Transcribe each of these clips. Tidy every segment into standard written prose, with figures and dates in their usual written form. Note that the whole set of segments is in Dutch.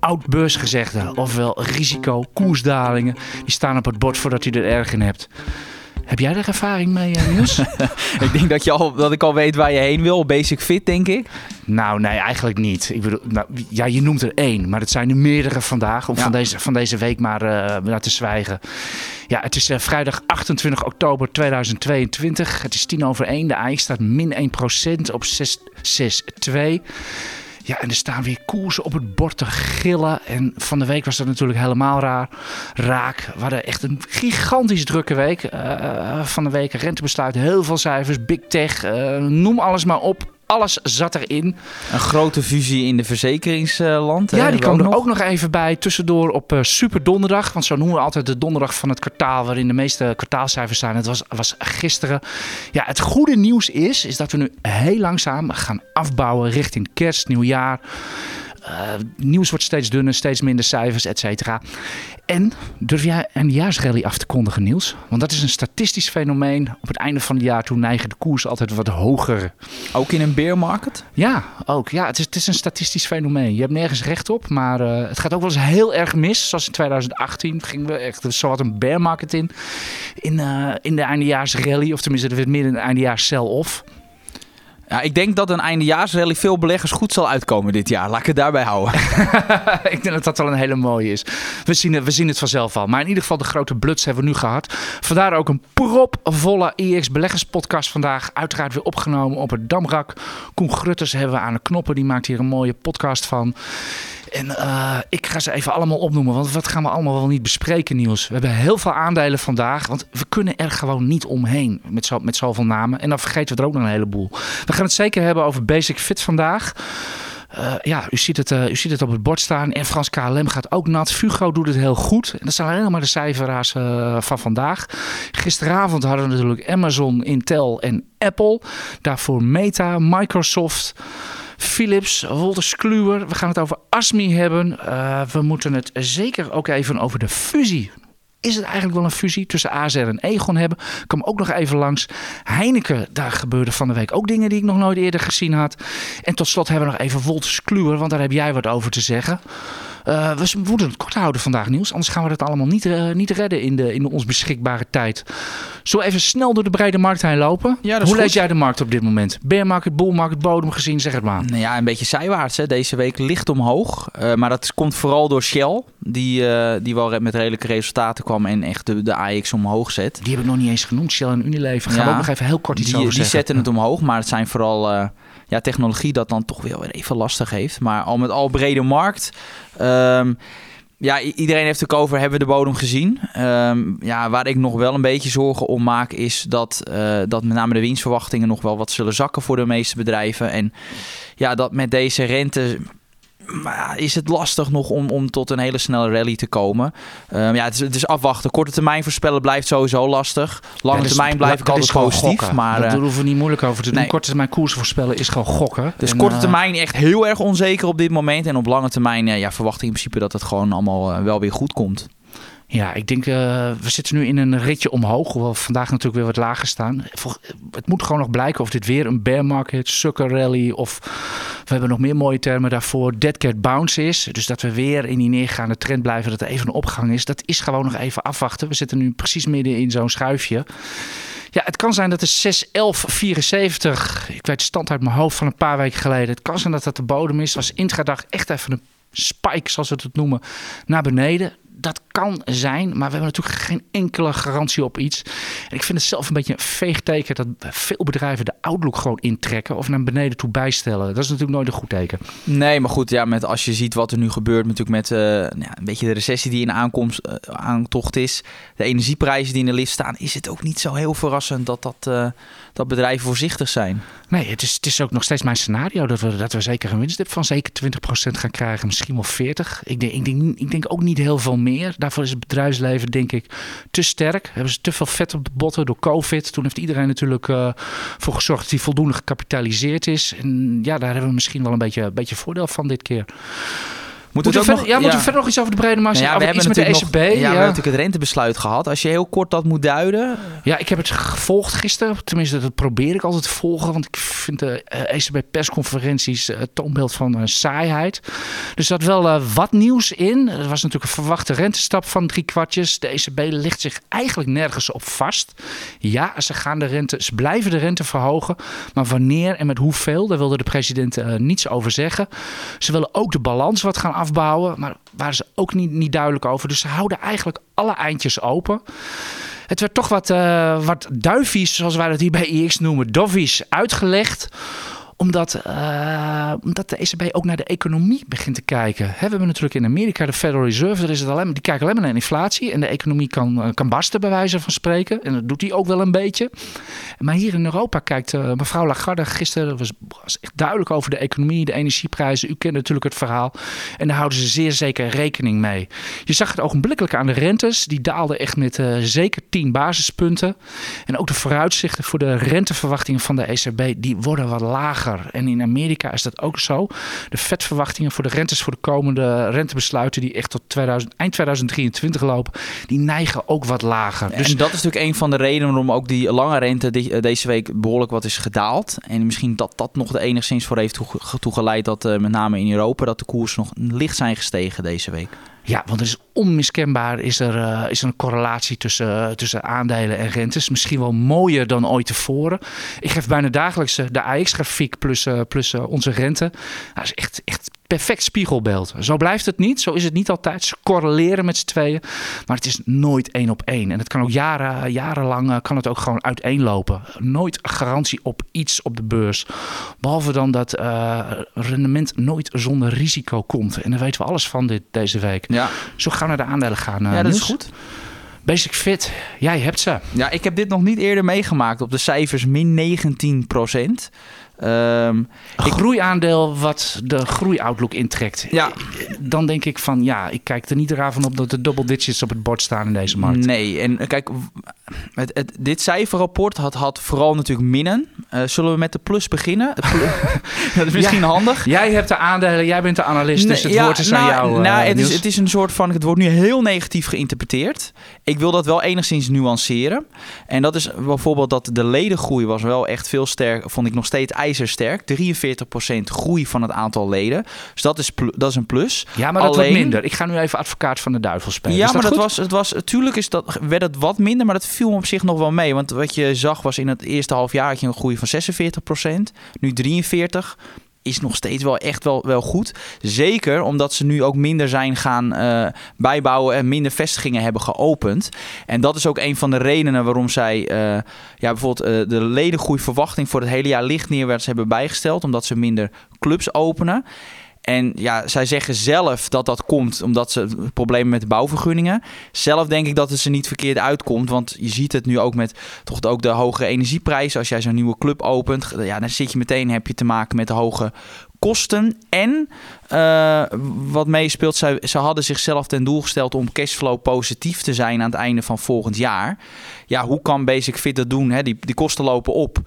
oud beursgezegde, ofwel risico, koersdalingen, die staan op het bord voordat u er erg in hebt. Heb jij er ervaring mee, Niels? Ik denk dat ik al weet waar je heen wil. Basic Fit, denk ik. Nou, nee, eigenlijk niet. Ik bedoel, nou, ja, je noemt er 1, maar het zijn er meerdere vandaag. Om van deze week maar naar te zwijgen. Ja, het is vrijdag 28 oktober 2022. Het is 1:10. De AEX staat -1% op 662. Ja, en er staan weer koersen op het bord te gillen. En van de week was dat natuurlijk helemaal raak. We hadden echt een gigantisch drukke week. Van de week rentebesluit, heel veel cijfers, big tech, noem alles maar op. Alles zat erin. Een grote fusie in de verzekeringsland. Ja, die kwam er ook nog even bij. Tussendoor op Super Donderdag. Want zo noemen we altijd de donderdag van het kwartaal, waarin de meeste kwartaalcijfers staan. Het was gisteren. Ja, het goede nieuws is dat we nu heel langzaam gaan afbouwen richting kerst, nieuwjaar. Nieuws wordt steeds dunner, steeds minder cijfers, et cetera. En durf jij een jaarsrally af te kondigen, Niels? Want dat is een statistisch fenomeen. Op het einde van het jaar toen neigen de koers altijd wat hoger. Ook in een bear market? Ja, ook. Ja, het is een statistisch fenomeen. Je hebt nergens recht op, maar het gaat ook wel eens heel erg mis. Zoals in 2018 gingen we echt zowat een bear market in de eindejaarsrally. Of tenminste, er werd midden in de eindejaars sell-off. Ja, ik denk dat een eindejaarsrally veel beleggers goed zal uitkomen dit jaar. Laat ik het daarbij houden. Ik denk dat dat wel een hele mooie is. We zien het vanzelf al. Maar in ieder geval de grote bluts hebben we nu gehad. Vandaar ook een propvolle EX beleggerspodcast vandaag. Uiteraard weer opgenomen op het Damrak. Koen Grutters hebben we aan de knoppen. Die maakt hier een mooie podcast van. En ik ga ze even allemaal opnoemen. Want wat gaan we allemaal wel niet bespreken, Niels? We hebben heel veel aandelen vandaag. Want we kunnen er gewoon niet omheen met zoveel namen. En dan vergeten we er ook nog een heleboel. We gaan het zeker hebben over Basic Fit vandaag. U ziet het op het bord staan. Air France KLM gaat ook nat. Fugro doet het heel goed. En dat zijn alleen maar de cijferaars van vandaag. Gisteravond hadden we natuurlijk Amazon, Intel en Apple. Daarvoor Meta, Microsoft, Philips, Wolters Kluwer. We gaan het over ASMI hebben. We moeten het zeker ook even over de fusie. Is het eigenlijk wel een fusie tussen ASR en Aegon hebben? Ik kom ook nog even langs. Heineken, daar gebeurde van de week ook dingen die ik nog nooit eerder gezien had. En tot slot hebben we nog even Wolters Kluwer, want daar heb jij wat over te zeggen. We moeten het kort houden vandaag, Niels. Anders gaan we dat allemaal niet redden in de ons beschikbare tijd. Zullen we even snel door de brede markt heen lopen? Ja, hoe lees jij de markt op dit moment? Bear market, bull market, bodem gezien, zeg het maar. Nou ja, een beetje zijwaarts, hè. Deze week licht omhoog. Maar dat komt vooral door Shell. Die wel met redelijke resultaten kwam en echt de AEX omhoog zet. Die heb ik nog niet eens genoemd. Shell en Unilever. Gaan we ook nog even heel kort iets over zeggen. Die zetten het omhoog, maar het zijn vooral technologie dat dan toch weer even lastig heeft. Maar al met al brede markt. Iedereen heeft het over, hebben we de bodem gezien? Waar ik nog wel een beetje zorgen om maak is dat met name de winstverwachtingen nog wel wat zullen zakken voor de meeste bedrijven. En ja, dat met deze rente is het lastig nog om tot een hele snelle rally te komen. Het is afwachten. Korte termijn voorspellen blijft sowieso lastig. Lange termijn blijf ik altijd positief. Maar daar hoeven we niet moeilijk over te doen. Nee. Korte termijn koersen voorspellen is gewoon gokken. Dus korte termijn echt heel erg onzeker op dit moment. En op lange termijn verwacht ik in principe dat het gewoon allemaal wel weer goed komt. Ja, ik denk, we zitten nu in een ritje omhoog. Hoewel vandaag natuurlijk weer wat lager staan. Het moet gewoon nog blijken of dit weer een bear market, sucker rally of we hebben nog meer mooie termen daarvoor. Dead cat bounce is. Dus dat we weer in die neergaande trend blijven, dat er even een opgang is. Dat is gewoon nog even afwachten. We zitten nu precies midden in zo'n schuifje. Ja, het kan zijn dat de 6.11.74, ik weet de stand uit mijn hoofd van een paar weken geleden. Het kan zijn dat dat de bodem is. Was intradag echt even een spike, zoals we het noemen, naar beneden. Dat kan zijn, maar we hebben natuurlijk geen enkele garantie op iets. En ik vind het zelf een beetje een veeg teken dat veel bedrijven de outlook gewoon intrekken of naar beneden toe bijstellen. Dat is natuurlijk nooit een goed teken. Nee, maar goed, als je ziet wat er nu gebeurt natuurlijk met een beetje de recessie die in aantocht is. De energieprijzen die in de lift staan, is het ook niet zo heel verrassend dat bedrijven voorzichtig zijn. Nee, het is ook nog steeds mijn scenario dat we zeker een winstdip van zeker 20% gaan krijgen, misschien wel 40%. Ik denk ook niet heel veel meer. meer. Daarvoor is het bedrijfsleven, denk ik, te sterk. Hebben ze te veel vet op de botten door COVID. Toen heeft iedereen natuurlijk voor gezorgd dat hij voldoende gecapitaliseerd is. En ja, daar hebben we misschien wel een beetje voordeel van dit keer. Moeten we verder nog iets over de brede markt zeggen? Ja, we hebben iets met de ECB. Ja, we hebben natuurlijk het rentebesluit gehad. Als je heel kort dat moet duiden. Ja, ik heb het gevolgd gisteren. Tenminste, dat probeer ik altijd te volgen. Want ik vind de ECB-persconferenties het toonbeeld van saaiheid. Dus er zat wel wat nieuws in. Er was natuurlijk een verwachte rentestap van 3/4. De ECB legt zich eigenlijk nergens op vast. Ja, ze blijven de rente verhogen. Maar wanneer en met hoeveel, daar wilde de president niets over zeggen. Ze willen ook de balans wat gaan afbouwen, maar waren ze ook niet duidelijk over. Dus ze houden eigenlijk alle eindjes open. Het werd toch wat duivies, zoals wij dat hier bij IEX noemen, doffies uitgelegd. Omdat de ECB ook naar de economie begint te kijken. We hebben natuurlijk in Amerika de Federal Reserve. Daar is het die kijken alleen maar naar inflatie. En de economie kan barsten, bij wijze van spreken. En dat doet hij ook wel een beetje. Maar hier in Europa kijkt mevrouw Lagarde gisteren. Was echt duidelijk over de economie, de energieprijzen. U kent natuurlijk het verhaal. En daar houden ze zeer zeker rekening mee. Je zag het ogenblikkelijk aan de rentes. Die daalden echt met zeker 10 basispunten. En ook de vooruitzichten voor de renteverwachtingen van de ECB. Die worden wat lager. En in Amerika is dat ook zo. De Fed-verwachtingen voor de rentes voor de komende rentebesluiten die echt tot eind 2023 lopen, die neigen ook wat lager. Dus en dat is natuurlijk een van de redenen waarom ook die lange rente deze week behoorlijk wat is gedaald. En misschien dat nog er enigszins voor heeft toegeleid dat met name in Europa dat de koersen nog licht zijn gestegen deze week. Ja, want er is onmiskenbaar is er een correlatie tussen aandelen en rentes. Misschien wel mooier dan ooit tevoren. Ik geef bijna dagelijks de AEX-grafiek plus onze rente. Dat is echt perfect spiegelbeeld. Zo blijft het niet. Zo is het niet altijd. Ze correleren met z'n tweeën. Maar het is nooit 1 op 1. En het kan ook jarenlang kan het ook gewoon uiteenlopen. Nooit garantie op iets op de beurs. Behalve dan dat rendement nooit zonder risico komt. En daar weten we alles van deze week. Ja. Zo gaan we naar de aandelen gaan. Ja, dat Niels. Is goed. Basic Fit, jij hebt ze. Ja, ik heb dit nog niet eerder meegemaakt op de cijfers, -19%. Groeiaandeel wat de groeioutlook intrekt. Ja. Dan denk ik van ik kijk er niet raar van op dat de double digits op het bord staan in deze markt. Nee, en kijk, dit cijferrapport had vooral natuurlijk minnen. Zullen we met de plus beginnen? Dat is misschien handig. Jij hebt de aandelen, jij bent de analist, dus het woord is aan jou. Het is een soort van, het wordt nu heel negatief geïnterpreteerd. Ik wil dat wel enigszins nuanceren. En dat is bijvoorbeeld dat de ledengroei was wel echt veel sterker, vond ik nog steeds sterk, 43% groei van het aantal leden. Dus dat is een plus. Ja, maar dat wordt minder. Ik ga nu even advocaat van de duivel spelen. Ja, maar werd het wat minder, maar dat viel op zich nog wel mee. Want wat je zag was in het eerste halfjaartje een groei van 46%. Nu 43%. Is nog steeds wel echt wel goed. Zeker omdat ze nu ook minder zijn gaan bijbouwen en minder vestigingen hebben geopend. En dat is ook een van de redenen waarom zij bijvoorbeeld de ledengroeiverwachting voor het hele jaar licht neerwaarts hebben bijgesteld. Omdat ze minder clubs openen. En ja, zij zeggen zelf dat komt omdat ze problemen met de bouwvergunningen. Zelf denk ik dat het ze niet verkeerd uitkomt. Want je ziet het nu ook met toch ook de hogere energieprijzen. Als jij zo'n nieuwe club opent, dan zit je meteen, heb je te maken met de hoge kosten. En wat meespeelt, ze hadden zichzelf ten doel gesteld om cashflow positief te zijn aan het einde van volgend jaar. Ja, hoe kan Basic Fit dat doen? Hè? Die kosten lopen op.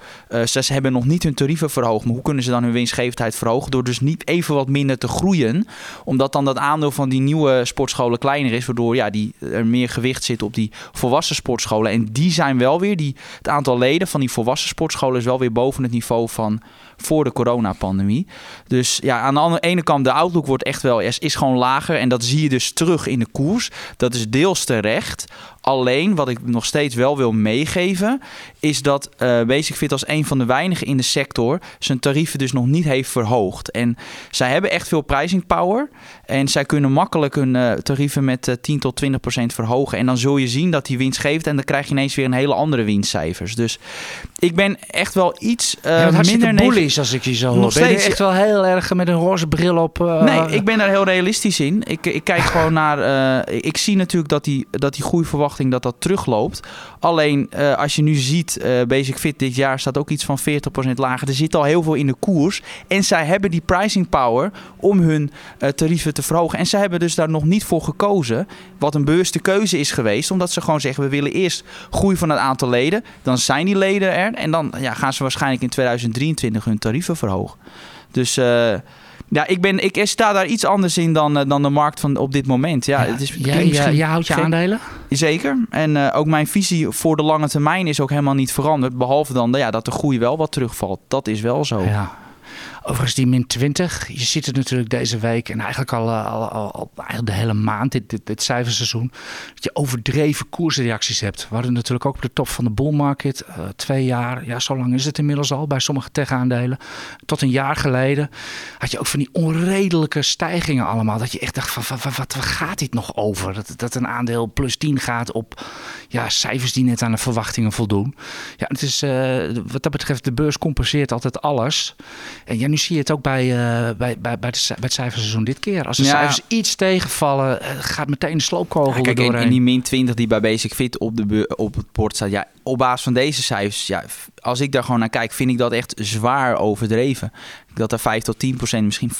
Ze hebben nog niet hun tarieven verhoogd. Maar hoe kunnen ze dan hun winstgevendheid verhogen? Door dus niet even wat minder te groeien. Omdat dan dat aandeel van die nieuwe sportscholen kleiner is. Waardoor er meer gewicht zit op die volwassen sportscholen. En die zijn wel weer, het aantal leden van die volwassen sportscholen is wel weer boven het niveau van voor de coronapandemie. Dus ja, aan de ene kant, de outlook wordt echt wel is gewoon lager. En dat zie je dus terug in de koers. Dat is deels terecht. Alleen, wat ik nog steeds wel wil meegeven, is dat Basic Fit als een van de weinigen in de sector zijn tarieven dus nog niet heeft verhoogd. En zij hebben echt veel pricing power. En zij kunnen makkelijk hun tarieven met 10% tot 20% verhogen. En dan zul je zien dat die winst geeft. En dan krijg je ineens weer een hele andere winstcijfers. Dus ik ben echt wel iets minder bullish als ik je zo hoor. Nog steeds ben je echt wel heel erg met een roze bril op. Nee, ik ben daar heel realistisch in. Ik kijk gewoon naar. Ik zie natuurlijk dat die groeiverwachting verwachting dat dat terugloopt. Alleen als je nu ziet, Basic Fit dit jaar staat ook iets van 40% lager. Er zit al heel veel in de koers. En zij hebben die pricing power om hun tarieven te verhogen. En zij hebben dus daar nog niet voor gekozen. Wat een bewuste keuze is geweest. Omdat ze gewoon zeggen, we willen eerst groei van het aantal leden. Dan zijn die leden er. En dan gaan ze waarschijnlijk in 2023 hun tarieven verhogen. Dus... Ik sta daar iets anders in dan de markt van op dit moment. Je houdt je aandelen? Zeker. En ook mijn visie voor de lange termijn is ook helemaal niet veranderd. Behalve dan dat de groei wel wat terugvalt. Dat is wel zo. Ja. Overigens die -20. Je ziet het natuurlijk deze week en eigenlijk al de hele maand, dit cijferseizoen, dat je overdreven koersreacties hebt. We hadden natuurlijk ook op de top van de bull market 2 jaar. Ja, zo lang is het inmiddels al bij sommige tech-aandelen. Tot een jaar geleden had je ook van die onredelijke stijgingen allemaal. Dat je echt dacht van wat gaat dit nog over? Dat een aandeel +10 gaat op cijfers die net aan de verwachtingen voldoen. Ja, het is wat dat betreft, de beurs compenseert altijd alles. En nu zie je het ook bij het cijferseizoen dit keer. Als de cijfers iets tegenvallen, gaat meteen de sloopkogel doorheen. In die -20 die bij Basic Fit op het bord staat. Ja, op basis van deze cijfers, als ik daar gewoon naar kijk, vind ik dat echt zwaar overdreven. Dat er 5-10%, misschien 5%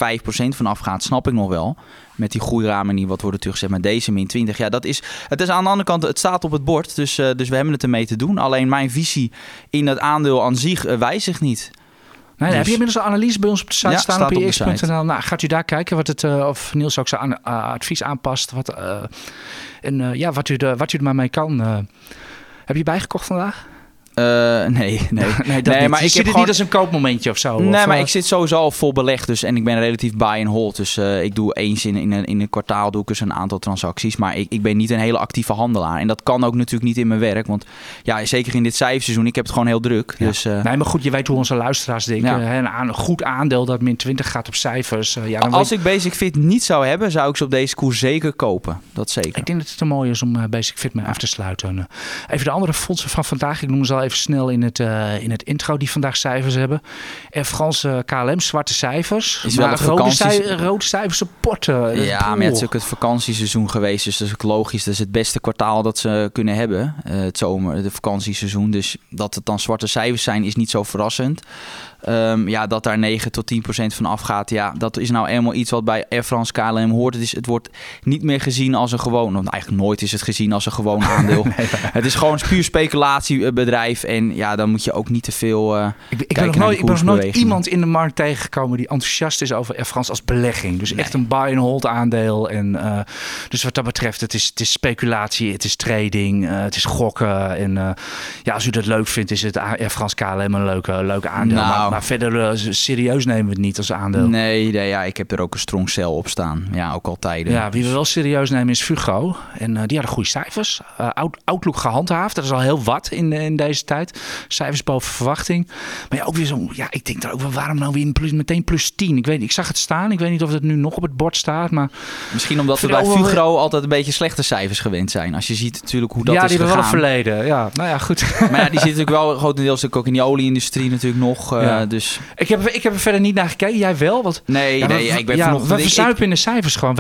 van afgaat, snap ik nog wel. Met die groeiramen die wat worden teruggezet. Maar deze -20, het is aan de andere kant, het staat op het bord. Dus we hebben het ermee te doen. Alleen mijn visie in dat aandeel aan zich wijzigt niet. Nee, dus. Heb je inmiddels een analyse bij ons op de site staan op AEX.nl? Nou, gaat u daar kijken of Niels ook zijn advies aanpast. Wat u er maar mee kan. Heb je bijgekocht vandaag? Nee, maar ik zie het gewoon niet als een koopmomentje of zo. Maar ik zit sowieso al vol belegd. Dus, en ik ben relatief buy and hold. Dus ik doe eens in een kwartaal doe ik eens een aantal transacties. Maar ik ben niet een hele actieve handelaar. En dat kan ook natuurlijk niet in mijn werk. Want zeker in dit cijferseizoen, ik heb het gewoon heel druk. Ja. Dus, maar goed, je weet hoe onze luisteraars denken. Ja. Hè, een goed aandeel dat -20 gaat op cijfers. Als ik Basic Fit niet zou hebben, zou ik ze op deze koers zeker kopen. Dat zeker. Ik denk dat het te mooi is om Basic Fit mee af te sluiten. Even de andere fondsen van vandaag. Ik noem ze al even snel in het intro, die vandaag cijfers hebben. Air France KLM, zwarte cijfers. Is wel maar rode cijfers op porten. Maar het is ook het vakantieseizoen geweest. Dus dat is ook logisch. Dat is het beste kwartaal dat ze kunnen hebben. Het zomer, de vakantieseizoen. Dus dat het dan zwarte cijfers zijn, is niet zo verrassend. Dat daar 9-10% van afgaat. Ja, dat is nou eenmaal iets wat bij Air France KLM hoort. Het wordt niet meer gezien als een gewoon... Want eigenlijk nooit is het gezien als een gewoon aandeel. Nee. Het is gewoon puur speculatiebedrijf. En dan moet je ook niet te veel Ik ben nog nooit iemand in de markt tegengekomen die enthousiast is over Air France als belegging. Dus echt een buy-and-hold aandeel. En, dus wat dat betreft, het is speculatie, het is trading, het is gokken. En als u dat leuk vindt, is het Air France KLM een leuk aandeel. Nou. Maar verder serieus nemen we het niet als aandeel. Nee, ik heb er ook een strong sell op staan. Ja, ook al tijden. Ja, wie we wel serieus nemen is Fugro. En die hadden goede cijfers. Outlook gehandhaafd. Dat is al heel wat in deze tijd. Cijfers boven verwachting. Maar ook weer zo... Ja, ik denk daar ook wel... Waarom nou weer meteen +10? Ik weet niet. Ik zag het staan. Ik weet niet of het nu nog op het bord staat. Maar misschien omdat we bij Fugro altijd een beetje slechte cijfers gewend zijn. Als je ziet natuurlijk hoe dat is gegaan. Ja, die hebben wel een verleden. Ja, nou ja, goed. Maar die zit natuurlijk wel grotendeels ook in die olieindustrie natuurlijk nog... Dus. Ik heb er verder niet naar gekeken. Jij wel? Want, ik ben vanochtend... We verzuipen in de cijfers gewoon.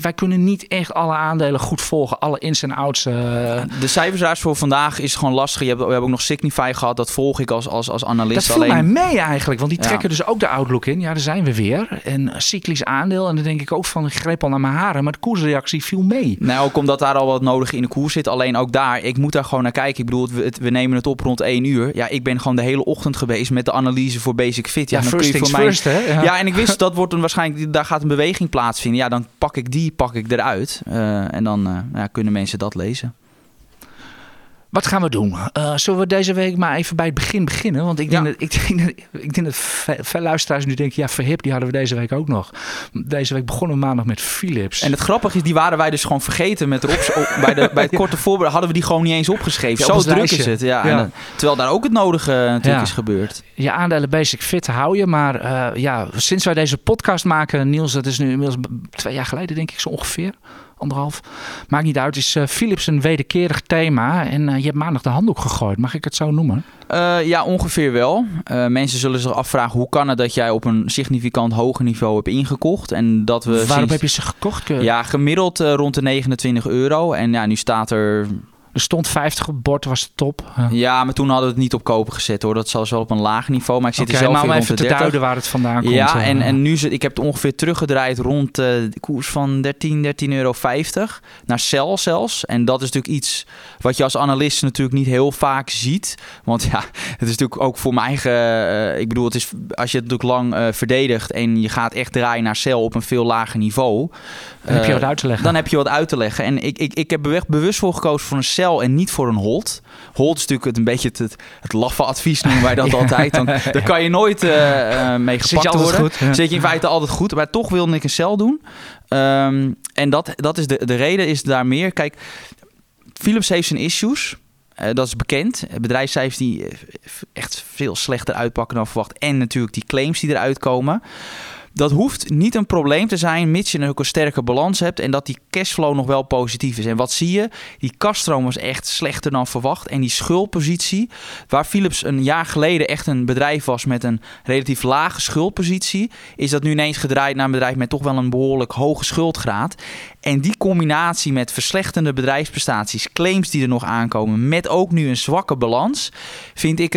Wij kunnen niet echt alle aandelen goed volgen. Alle ins en outs. De cijfersraars voor vandaag is gewoon lastig. We hebben ook nog Signify gehad. Dat volg ik als analist. Dat viel mij mee eigenlijk. Want die trekken dus ook de outlook in. Ja, daar zijn we weer. En cyclisch aandeel. En dan denk ik ook van, ik greep al naar mijn haren. Maar de koersreactie viel mee. Nou, ook omdat daar al wat nodig in de koers zit. Alleen ook daar. Ik moet daar gewoon naar kijken. Ik bedoel, we nemen het op rond 1:00. Ja, ik ben gewoon de hele ochtend geweest met de analyse voor Basic Fit. Ja, first things first, hè? Ja, en ik wist, dat wordt waarschijnlijk, daar gaat een beweging plaatsvinden. Ja, dan pak ik eruit. En dan kunnen mensen dat lezen. Wat gaan we doen? Zullen we deze week maar even bij het begin beginnen? Want ik denk dat veel luisteraars nu denken... Verhip, die hadden we deze week ook nog. Deze week begonnen we maandag met Philips. En het grappige is, die waren wij dus gewoon vergeten. Bij het korte voorbereiding hadden we die gewoon niet eens opgeschreven. Zo druk lijstje. Is het. Ja. En dan, terwijl daar ook het nodige natuurlijk is gebeurd. Je aandelen Basic Fit hou je. Maar sinds wij deze podcast maken... Niels, dat is nu inmiddels 2 jaar geleden denk ik zo ongeveer... 1,5. Maakt niet uit. Is Philips een wederkerig thema. En je hebt maandag de handdoek gegooid. Mag ik het zo noemen? Ongeveer wel. Mensen zullen zich afvragen... hoe kan het dat jij op een significant hoger niveau hebt ingekocht? En dat we Waarom heb je ze gekocht? Gemiddeld rond de €29. En nu staat er... Er stond 50 op bord, was de top. Ja, maar toen hadden we het niet op kopen gezet hoor. Dat was wel op een laag niveau. Maar ik zit er zelf maar om even te duiden waar het vandaan komt. Ja, en nu ik heb het ongeveer teruggedraaid rond de koers van 13,50 euro. Naar Shell zelfs. En dat is natuurlijk iets wat je als analist natuurlijk niet heel vaak ziet. Want ja, het is natuurlijk ook voor mijn eigen... ik bedoel, het is, als je het natuurlijk lang verdedigt en je gaat echt draaien naar Shell op een veel lager niveau... Dan heb je wat uit te leggen. Dan heb je wat uit te leggen. En ik heb echt bewust voor gekozen voor een Shell en niet voor een hold. Hold is natuurlijk een beetje het laffe advies, noemen wij dat altijd. Dan kan je nooit mee gepakt worden. Goed, ja. Zit je in feite altijd goed. Maar toch wilde ik een Shell doen. En dat is de reden is daar meer. Kijk, Philips heeft zijn issues. Dat is bekend. Bedrijfscijfers die echt veel slechter uitpakken dan verwacht. En natuurlijk die claims die eruit komen. Dat hoeft niet een probleem te zijn, mits je ook een sterke balans hebt en dat die cashflow nog wel positief is. En wat zie je? Die kasstroom was echt slechter dan verwacht. En die schuldpositie, waar Philips een jaar geleden echt een bedrijf was met een relatief lage schuldpositie, is dat nu ineens gedraaid naar een bedrijf met toch wel een behoorlijk hoge schuldgraad. En die combinatie met verslechterende bedrijfsprestaties, claims die er nog aankomen, met ook nu een zwakke balans, vind ik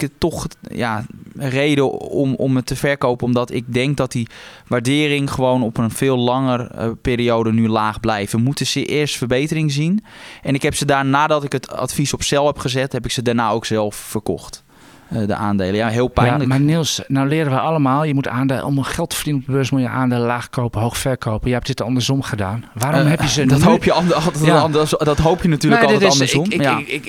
het toch ja, een reden om het te verkopen. Omdat ik denk dat die waardering gewoon op een veel langer periode nu laag blijft. We moeten ze eerst verbetering zien. En ik heb ze daar, nadat ik het advies op Shell heb gezet, heb ik ze daarna ook zelf verkocht. De aandelen. Ja, heel pijnlijk. Ja, maar Niels, nou leren we allemaal, je moet aandelen, om geld te verdienen op de beurs moet je aandelen laag kopen, hoog verkopen. Je hebt dit andersom gedaan. Waarom heb je ze dat nu? Hoop je altijd ja. Dat hoop je natuurlijk nee, altijd andersom.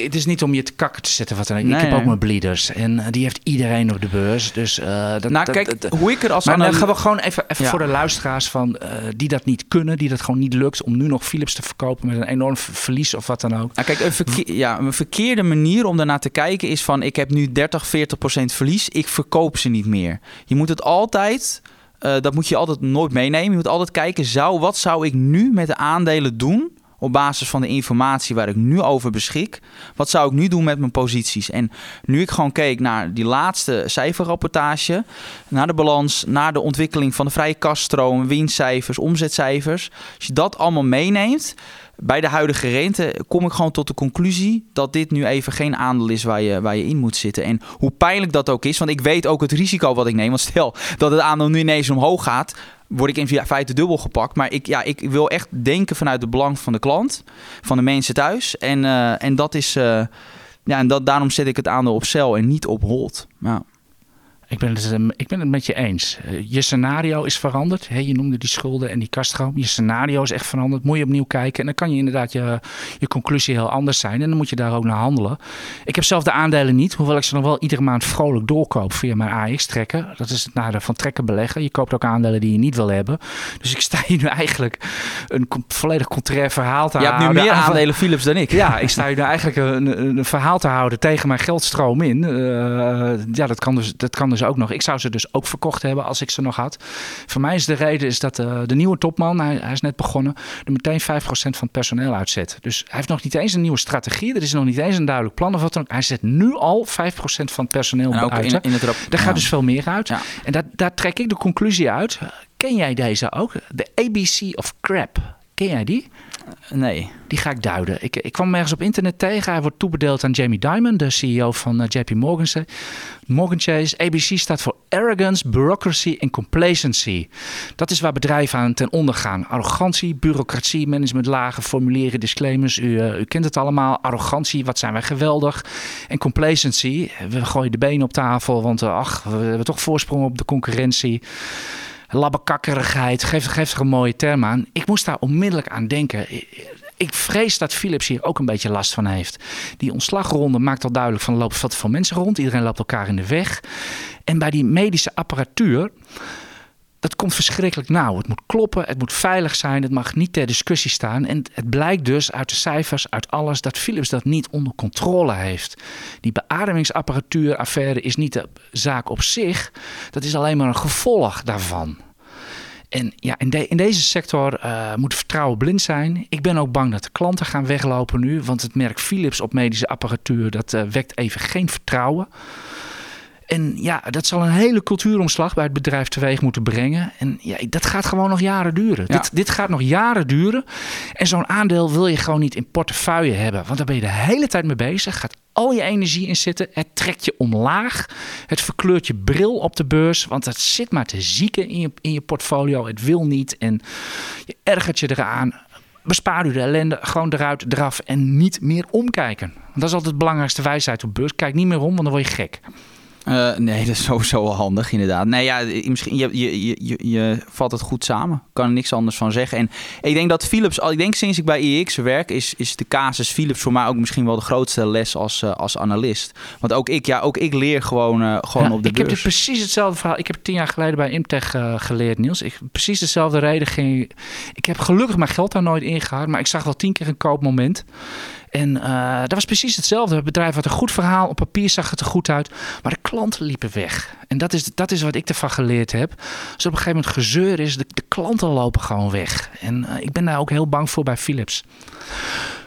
Het is niet om je te kakken te zetten. Wat dan. Ik heb ook mijn bleeders en die heeft iedereen op de beurs. Dus hoe ik er als... Maar dan gaan we gewoon even voor de luisteraars van die dat niet kunnen, die dat gewoon niet lukt om nu nog Philips te verkopen met een enorm verlies of wat dan ook. Nou, kijk, een verkeerde manier om daarnaar te kijken is van ik heb nu 40% verlies, ik verkoop ze niet meer. Je moet het altijd, dat moet je altijd nooit meenemen. Je moet altijd kijken, wat zou ik nu met de aandelen doen op basis van de informatie waar ik nu over beschik? Wat zou ik nu doen met mijn posities? En nu ik gewoon keek naar die laatste cijferrapportage, naar de balans, naar de ontwikkeling van de vrije kasstroom, winstcijfers, omzetcijfers. Als je dat allemaal meeneemt, bij de huidige rente kom ik gewoon tot de conclusie dat dit nu even geen aandeel is waar je in moet zitten. En hoe pijnlijk dat ook is, want ik weet ook het risico wat ik neem. Want stel dat het aandeel nu ineens omhoog gaat, word ik in feite dubbel gepakt. Maar ik wil echt denken vanuit het belang van de klant, van de mensen thuis. En dat is, daarom zet ik het aandeel op Shell en niet op hold. Nou. Ik ben het met je eens. Je scenario is veranderd. Je noemde die schulden en die kaststroom. Je scenario is echt veranderd. Moet je opnieuw kijken. En dan kan je inderdaad je conclusie heel anders zijn. En dan moet je daar ook naar handelen. Ik heb zelf de aandelen niet. Hoewel ik ze nog wel iedere maand vrolijk doorkoop via mijn AEX trekken. Dat is het nadeel van trekken beleggen. Je koopt ook aandelen die je niet wil hebben. Dus ik sta hier nu eigenlijk een volledig contrair verhaal te houden. Je hebt nu meer aandelen Philips dan ik. Ja, ik sta hier nu eigenlijk een verhaal te houden tegen mijn geldstroom in. Dat kan dus ook nog. Ik zou ze dus ook verkocht hebben als ik ze nog had. Voor mij is de reden is dat de nieuwe topman, hij is net begonnen, er meteen 5% van het personeel uitzet. Dus hij heeft nog niet eens een nieuwe strategie. Er is nog niet eens een duidelijk plan of wat dan ook. Hij zet nu al 5% van het personeel uit. Daar gaat dus veel meer uit. Ja. En daar trek ik de conclusie uit. Ken jij deze ook? De ABC of crap. Ken jij die? Nee. Die ga ik duiden. Ik kwam hem ergens op internet tegen. Hij wordt toebedeeld aan Jamie Dimon, de CEO van JP Morgan Chase. ABC staat voor Arrogance, Bureaucracy en Complacency. Dat is waar bedrijven aan ten onder gaan. Arrogantie, bureaucratie, managementlagen, formulieren, disclaimers. U kent het allemaal. Arrogantie, wat zijn wij geweldig. En complacency, we gooien de benen op tafel, want we hebben toch voorsprong op de concurrentie. Labbekakkerigheid, geeft er een mooie term aan. Ik moest daar onmiddellijk aan denken. Ik vrees dat Philips hier ook een beetje last van heeft. Die ontslagronde maakt al duidelijk van er lopen wat veel mensen rond. Iedereen loopt elkaar in de weg. En bij die medische apparatuur, dat komt verschrikkelijk nauw. Het moet kloppen, het moet veilig zijn, het mag niet ter discussie staan. En het blijkt dus uit de cijfers, uit alles, dat Philips dat niet onder controle heeft. Die beademingsapparatuuraffaire is niet de zaak op zich. Dat is alleen maar een gevolg daarvan. En ja, in deze sector moet vertrouwen blind zijn. Ik ben ook bang dat de klanten gaan weglopen nu. Want het merk Philips op medische apparatuur, dat wekt even geen vertrouwen. En ja, dat zal een hele cultuuromslag bij het bedrijf teweeg moeten brengen. En ja, dat gaat gewoon nog jaren duren. Ja. Dit gaat nog jaren duren. En zo'n aandeel wil je gewoon niet in portefeuille hebben. Want daar ben je de hele tijd mee bezig. Gaat al je energie in zitten. Het trekt je omlaag. Het verkleurt je bril op de beurs. Want het zit maar te zieken in je portfolio. Het wil niet. En je ergert je eraan. Bespaar u de ellende, gewoon eruit, eraf en niet meer omkijken. Dat is altijd de belangrijkste wijsheid op beurs. Kijk niet meer om, want dan word je gek. Nee, dat is sowieso wel handig, inderdaad. Nee, ja, misschien, je vat het goed samen. Ik kan er niks anders van zeggen. En ik denk dat Philips, sinds ik bij AEX werk, is de casus Philips voor mij ook misschien wel de grootste les als analist. Want ook ik leer gewoon op de beurs. Ik heb dus precies hetzelfde verhaal. Ik heb 10 jaar geleden bij Imtech geleerd, Niels. Precies dezelfde reden. Ik heb gelukkig mijn geld daar nooit ingehaald, maar ik zag wel 10 keer een koopmoment. En dat was precies hetzelfde. Het bedrijf had een goed verhaal. Op papier zag het er goed uit. Maar de klanten liepen weg. En dat is wat ik ervan geleerd heb. Dus op een gegeven moment gezeur is. De klanten lopen gewoon weg. En ik ben daar ook heel bang voor bij Philips.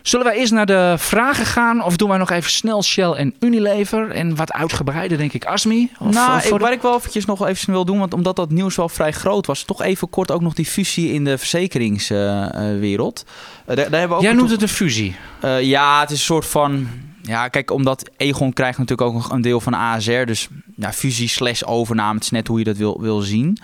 Zullen wij eerst naar de vragen gaan? Of doen wij nog even snel Shell en Unilever? En wat uitgebreider, denk ik, ASMI? Waar ik wel eventjes nog even wil doen, want omdat dat nieuws wel vrij groot was, toch even kort ook nog die fusie in de verzekeringswereld. Daar hebben we ook. Jij noemt het een fusie? Ja, het is een soort van... Ja, kijk, omdat Aegon krijgt natuurlijk ook een deel van ASR. Dus ja, fusie / overname, het is net hoe je dat wil zien.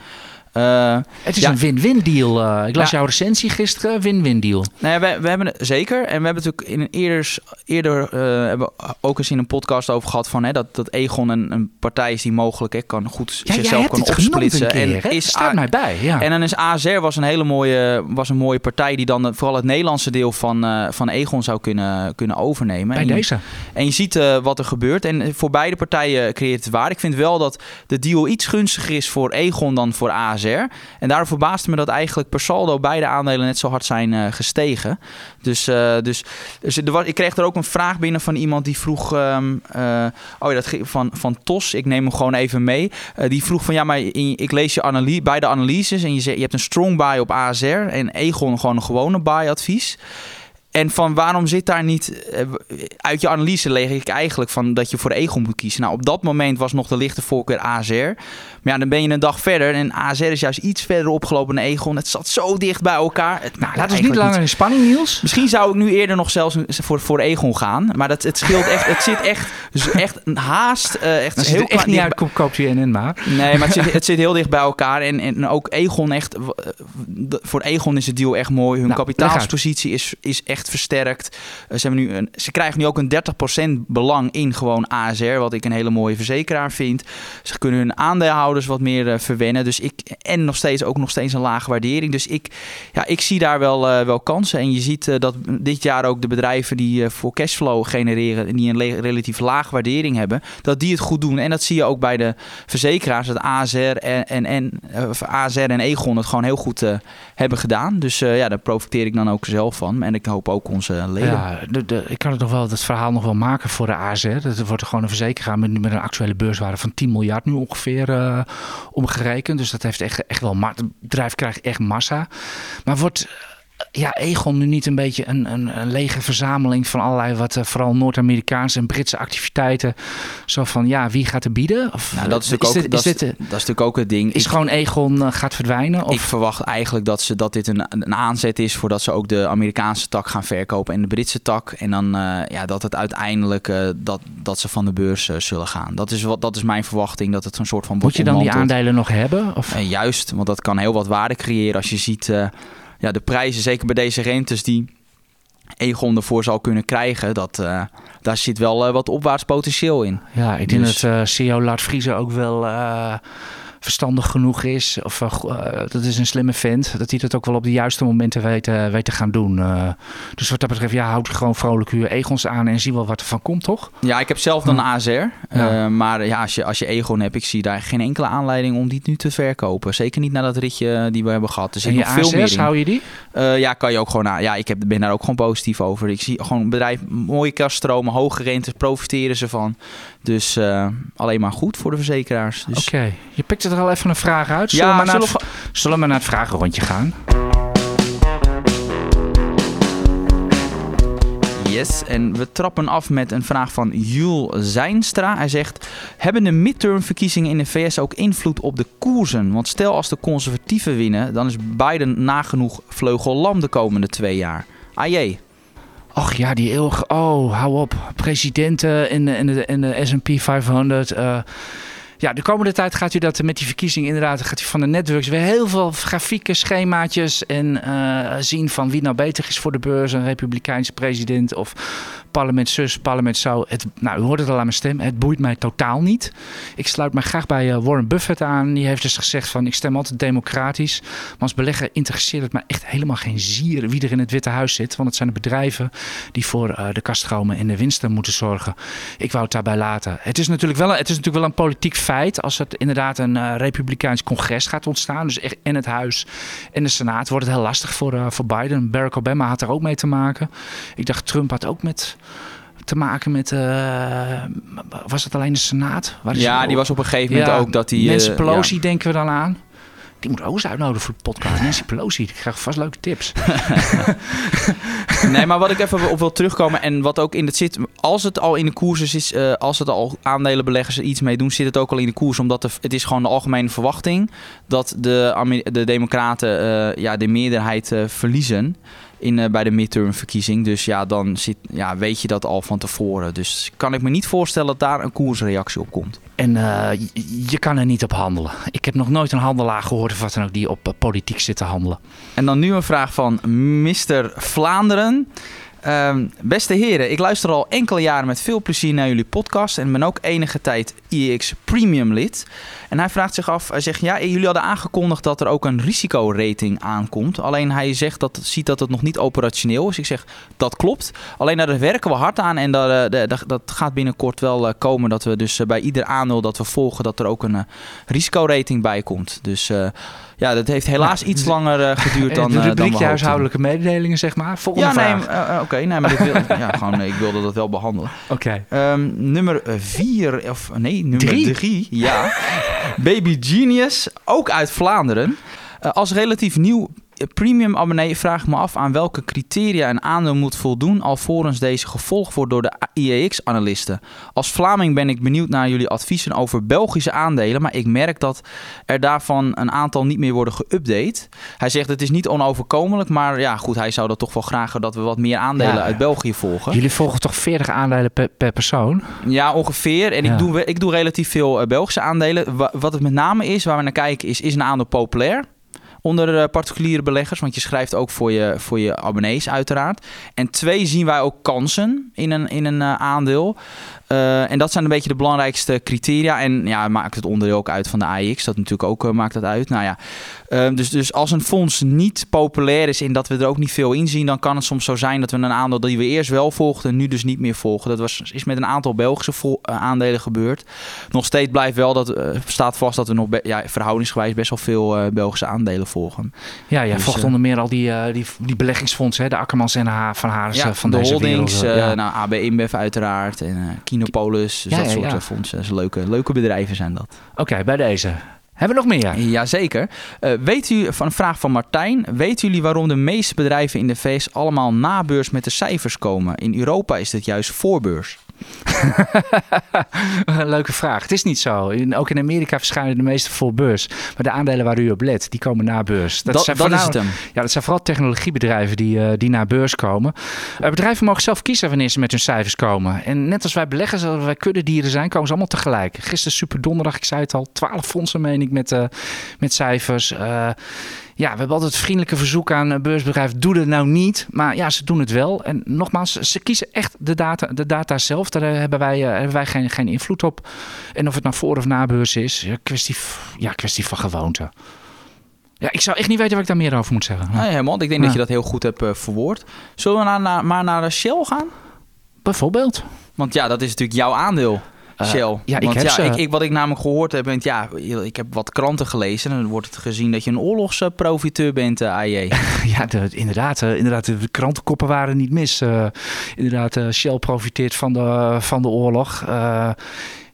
Het is een win-win deal. Ik las jouw recensie gisteren, win-win deal. Nou ja, we hebben het zeker. En we hebben natuurlijk in een eerder ook eens in een podcast over gehad van, hè, dat Aegon een partij is die mogelijk zichzelf kan opsplitsen. Staat mij bij. Ja. En dan is ASR was een mooie partij die dan vooral het Nederlandse deel van Aegon zou kunnen overnemen. En je ziet wat er gebeurt. En voor beide partijen creëert het waarde. Ik vind wel dat de deal iets gunstiger is voor Aegon dan voor ASR. En daarom verbaasde me dat eigenlijk per saldo beide aandelen net zo hard zijn gestegen. Dus ik kreeg er ook een vraag binnen van iemand die vroeg... van TOS, ik neem hem gewoon even mee. Die vroeg van, ja, maar ik lees je beide analyses en je hebt een strong buy op ASR en Aegon gewoon een gewone buy-advies. En van waarom zit daar niet... Uit je analyse leeg ik eigenlijk van dat je voor Aegon moet kiezen. Nou, op dat moment was nog de lichte voorkeur ASR. Maar ja, dan ben je een dag verder. En ASR is juist iets verder opgelopen dan Aegon. Het zat zo dicht bij elkaar. Nou, laat ons niet langer in spanning, Niels. Misschien zou ik nu eerder nog zelfs voor Aegon gaan. Maar het scheelt echt. Het zit echt haast. Het zit echt niet uit, koopt je NN maar. Nee, maar het zit heel dicht bij elkaar. En ook Aegon echt... Voor Aegon is het deal echt mooi. Hun kapitaalspositie is echt versterkt. Ze krijgen nu ook een 30% belang in gewoon ASR, wat ik een hele mooie verzekeraar vind. Ze kunnen hun aandeelhouders wat meer verwennen. Dus nog steeds een lage waardering. Dus ik zie daar wel kansen. En je ziet dat dit jaar ook de bedrijven die voor cashflow genereren en die een relatief laag waardering hebben, dat die het goed doen. En dat zie je ook bij de verzekeraars, dat ASR en Aegon het gewoon heel goed hebben gedaan. Dus daar profiteer ik dan ook zelf van. En ik hoop ook onze leden. Ja, ik kan het nog wel, dat verhaal nog wel maken voor de ASR. Dat wordt gewoon een verzekeraar met een actuele beurswaarde van 10 miljard nu ongeveer omgerekend. Dus dat heeft echt wel... Het bedrijf krijgt echt massa. Maar wordt... Ja, Aegon nu niet een beetje een lege verzameling van allerlei wat vooral Noord-Amerikaanse en Britse activiteiten. Zo van, ja, wie gaat er bieden? Dat is natuurlijk ook het ding. Is gewoon Aegon gaat verdwijnen? Of? Ik verwacht eigenlijk dat dit een aanzet is voordat ze ook de Amerikaanse tak gaan verkopen en de Britse tak. En dan dat het uiteindelijk dat ze van de beurs zullen gaan. Dat is mijn verwachting, dat het een soort van... Moet je dan die aandelen nog hebben? Of? Juist, want dat kan heel wat waarde creëren als je ziet... de prijzen, zeker bij deze rentes die Aegon ervoor zal kunnen krijgen, daar zit wel wat opwaarts potentieel in. Ja, ik denk dat CEO Lard Vriezer ook wel verstandig genoeg is. Of dat is een slimme vent. Dat hij dat ook wel op de juiste momenten weet te gaan doen. Dus wat dat betreft, houd gewoon vrolijk uw Aegons aan en zie wel wat er van komt, toch? Ja, ik heb zelf dan ASR. Maar ja, als je Aegon hebt, ik zie daar geen enkele aanleiding om die nu te verkopen. Zeker niet na dat ritje die we hebben gehad. Dus en je ASR, hou je die? Kan je ook gewoon aan. Ja, ben daar ook gewoon positief over. Ik zie gewoon een bedrijf, mooie kaststromen, hoge rentes, profiteren ze van. Dus alleen maar goed voor de verzekeraars. Dus... Oké, je pikt er al even een vraag uit. Zullen we naar het vragenrondje gaan? Yes, en we trappen af met een vraag van Jules Zijnstra. Hij zegt, hebben de midtermverkiezingen in de VS ook invloed op de koersen? Want stel als de conservatieven winnen, dan is Biden nagenoeg vleugellam de komende 2 jaar. AJ. Och ja, die eeuwige... Oh, hou op. Presidenten in de S&P 500... Ja, de komende tijd gaat u dat met die verkiezing inderdaad, gaat u van de netwerks weer heel veel grafieken, schemaatjes en zien van wie nou beter is voor de beurs, een republikeinse president of parlement zus, parlement zo. Nou, u hoort het al aan mijn stem, het boeit mij totaal niet. Ik sluit mij graag bij Warren Buffett aan. Die heeft dus gezegd van ik stem altijd democratisch, maar als belegger interesseert het mij echt helemaal geen zier wie er in het Witte Huis zit, want het zijn de bedrijven die voor de kaststromen en de winsten moeten zorgen. Ik wou het daarbij laten. Het is natuurlijk wel een politiek feit, als het inderdaad een republikeins congres gaat ontstaan, dus echt en het Huis en de Senaat, wordt het heel lastig voor Biden. Barack Obama had er ook mee te maken. Ik dacht Trump had ook te maken met... was het alleen de Senaat? Die was op een gegeven moment ook dat hij... Nancy Pelosi denken we dan aan. Die moet ook eens uitnodigen voor de podcast. Nancy Pelosi, ik krijg vast leuke tips. Nee, maar wat ik even op wil terugkomen en wat ook in het zit... Als het al in de koers is, als het al aandelenbeleggers er iets mee doen... zit het ook al in de koers, omdat het is gewoon de algemene verwachting... dat de democraten de meerderheid verliezen bij de midtermverkiezing. Dus ja, dan weet je dat al van tevoren. Dus kan ik me niet voorstellen dat daar een koersreactie op komt. En je kan er niet op handelen. Ik heb nog nooit een handelaar gehoord of wat dan ook die op politiek zit te handelen. En dan nu een vraag van Mr. Vlaanderen. Beste heren, ik luister al enkele jaren met veel plezier naar jullie podcast... en ben ook enige tijd IEX Premium lid. En hij vraagt zich af, hij zegt... ja, jullie hadden aangekondigd dat er ook een risicorating aankomt. Alleen hij zegt dat het nog niet operationeel is. Ik zeg, dat klopt. Alleen daar werken we hard aan en dat gaat binnenkort wel komen... dat we dus bij ieder aandeel dat we volgen... dat er ook een risicorating bij komt. Dus... dat heeft helaas iets langer geduurd dan de rubriekje huishoudelijke mededelingen, zeg maar. Volgende vraag. Maar ik wilde dat wel behandelen. Okay. Nummer drie. Ja. Baby Genius, ook uit Vlaanderen. Als relatief nieuw premium abonnee vraag ik me af aan welke criteria een aandeel moet voldoen... alvorens deze gevolgd wordt door de IEX-analisten. Als Vlaming ben ik benieuwd naar jullie adviezen over Belgische aandelen... maar ik merk dat er daarvan een aantal niet meer worden geüpdate. Hij zegt het is niet onoverkomelijk, maar ja goed, hij zou dat toch wel graag... dat we wat meer aandelen uit België volgen. Jullie volgen toch 40 aandelen per persoon? Ja, ongeveer. En ik doe relatief veel Belgische aandelen. Wat het met name is, waar we naar kijken, is een aandeel populair... onder particuliere beleggers, want je schrijft ook voor je abonnees uiteraard. En 2, zien wij ook kansen in een aandeel. En dat zijn een beetje de belangrijkste criteria. En ja, maakt het onderdeel ook uit van de AEX. Dat natuurlijk ook maakt dat uit. Nou ja, dus als een fonds niet populair is... en dat we er ook niet veel in zien... dan kan het soms zo zijn dat we een aandeel... die we eerst wel volgden en nu dus niet meer volgen. Dat is met een aantal Belgische aandelen gebeurd. Nog steeds blijft wel staat vast dat we nog verhoudingsgewijs... best wel veel Belgische aandelen volgen. Ja, jij dus, volgt onder meer al die beleggingsfondsen. Hè? De Akkermans NH van Haars van de deze holdings, wereld. AB InBev uiteraard... en Kinopolis, dus dat soort fondsen. Dus leuke bedrijven zijn dat. Oké, bij deze. Hebben we nog meer? Jazeker. Een vraag van Martijn. Weten jullie waarom de meeste bedrijven in de VS allemaal na beurs met de cijfers komen? In Europa is dit juist voorbeurs. Leuke vraag. Het is niet zo. Ook in Amerika verschijnen de meeste voor beurs. Maar de aandelen waar u op let, die komen na beurs. Dat zijn vooral technologiebedrijven die na beurs komen. Bedrijven mogen zelf kiezen wanneer ze met hun cijfers komen. En net als wij beleggers, als wij kuddedieren zijn, komen ze allemaal tegelijk. Gisteren super donderdag, ik zei het al, 12 fondsen meen ik met cijfers. We hebben altijd vriendelijke verzoek aan een beursbedrijf. Doe dat nou niet. Maar ja, ze doen het wel. En nogmaals, ze kiezen echt de data zelf. Daar hebben wij geen invloed op. En of het nou voor of na beurs is, kwestie van gewoonte. Ja, ik zou echt niet weten wat ik daar meer over moet zeggen. Nee, helemaal. Ik denk dat je dat heel goed hebt verwoord. Zullen we naar Shell gaan? Bijvoorbeeld. Want ja, dat is natuurlijk jouw aandeel. Shell. Wat ik namelijk gehoord heb, ik heb wat kranten gelezen en dan wordt het gezien dat je een oorlogsprofiteur bent, AJ. Inderdaad, de krantenkoppen waren niet mis. Shell profiteert van de oorlog.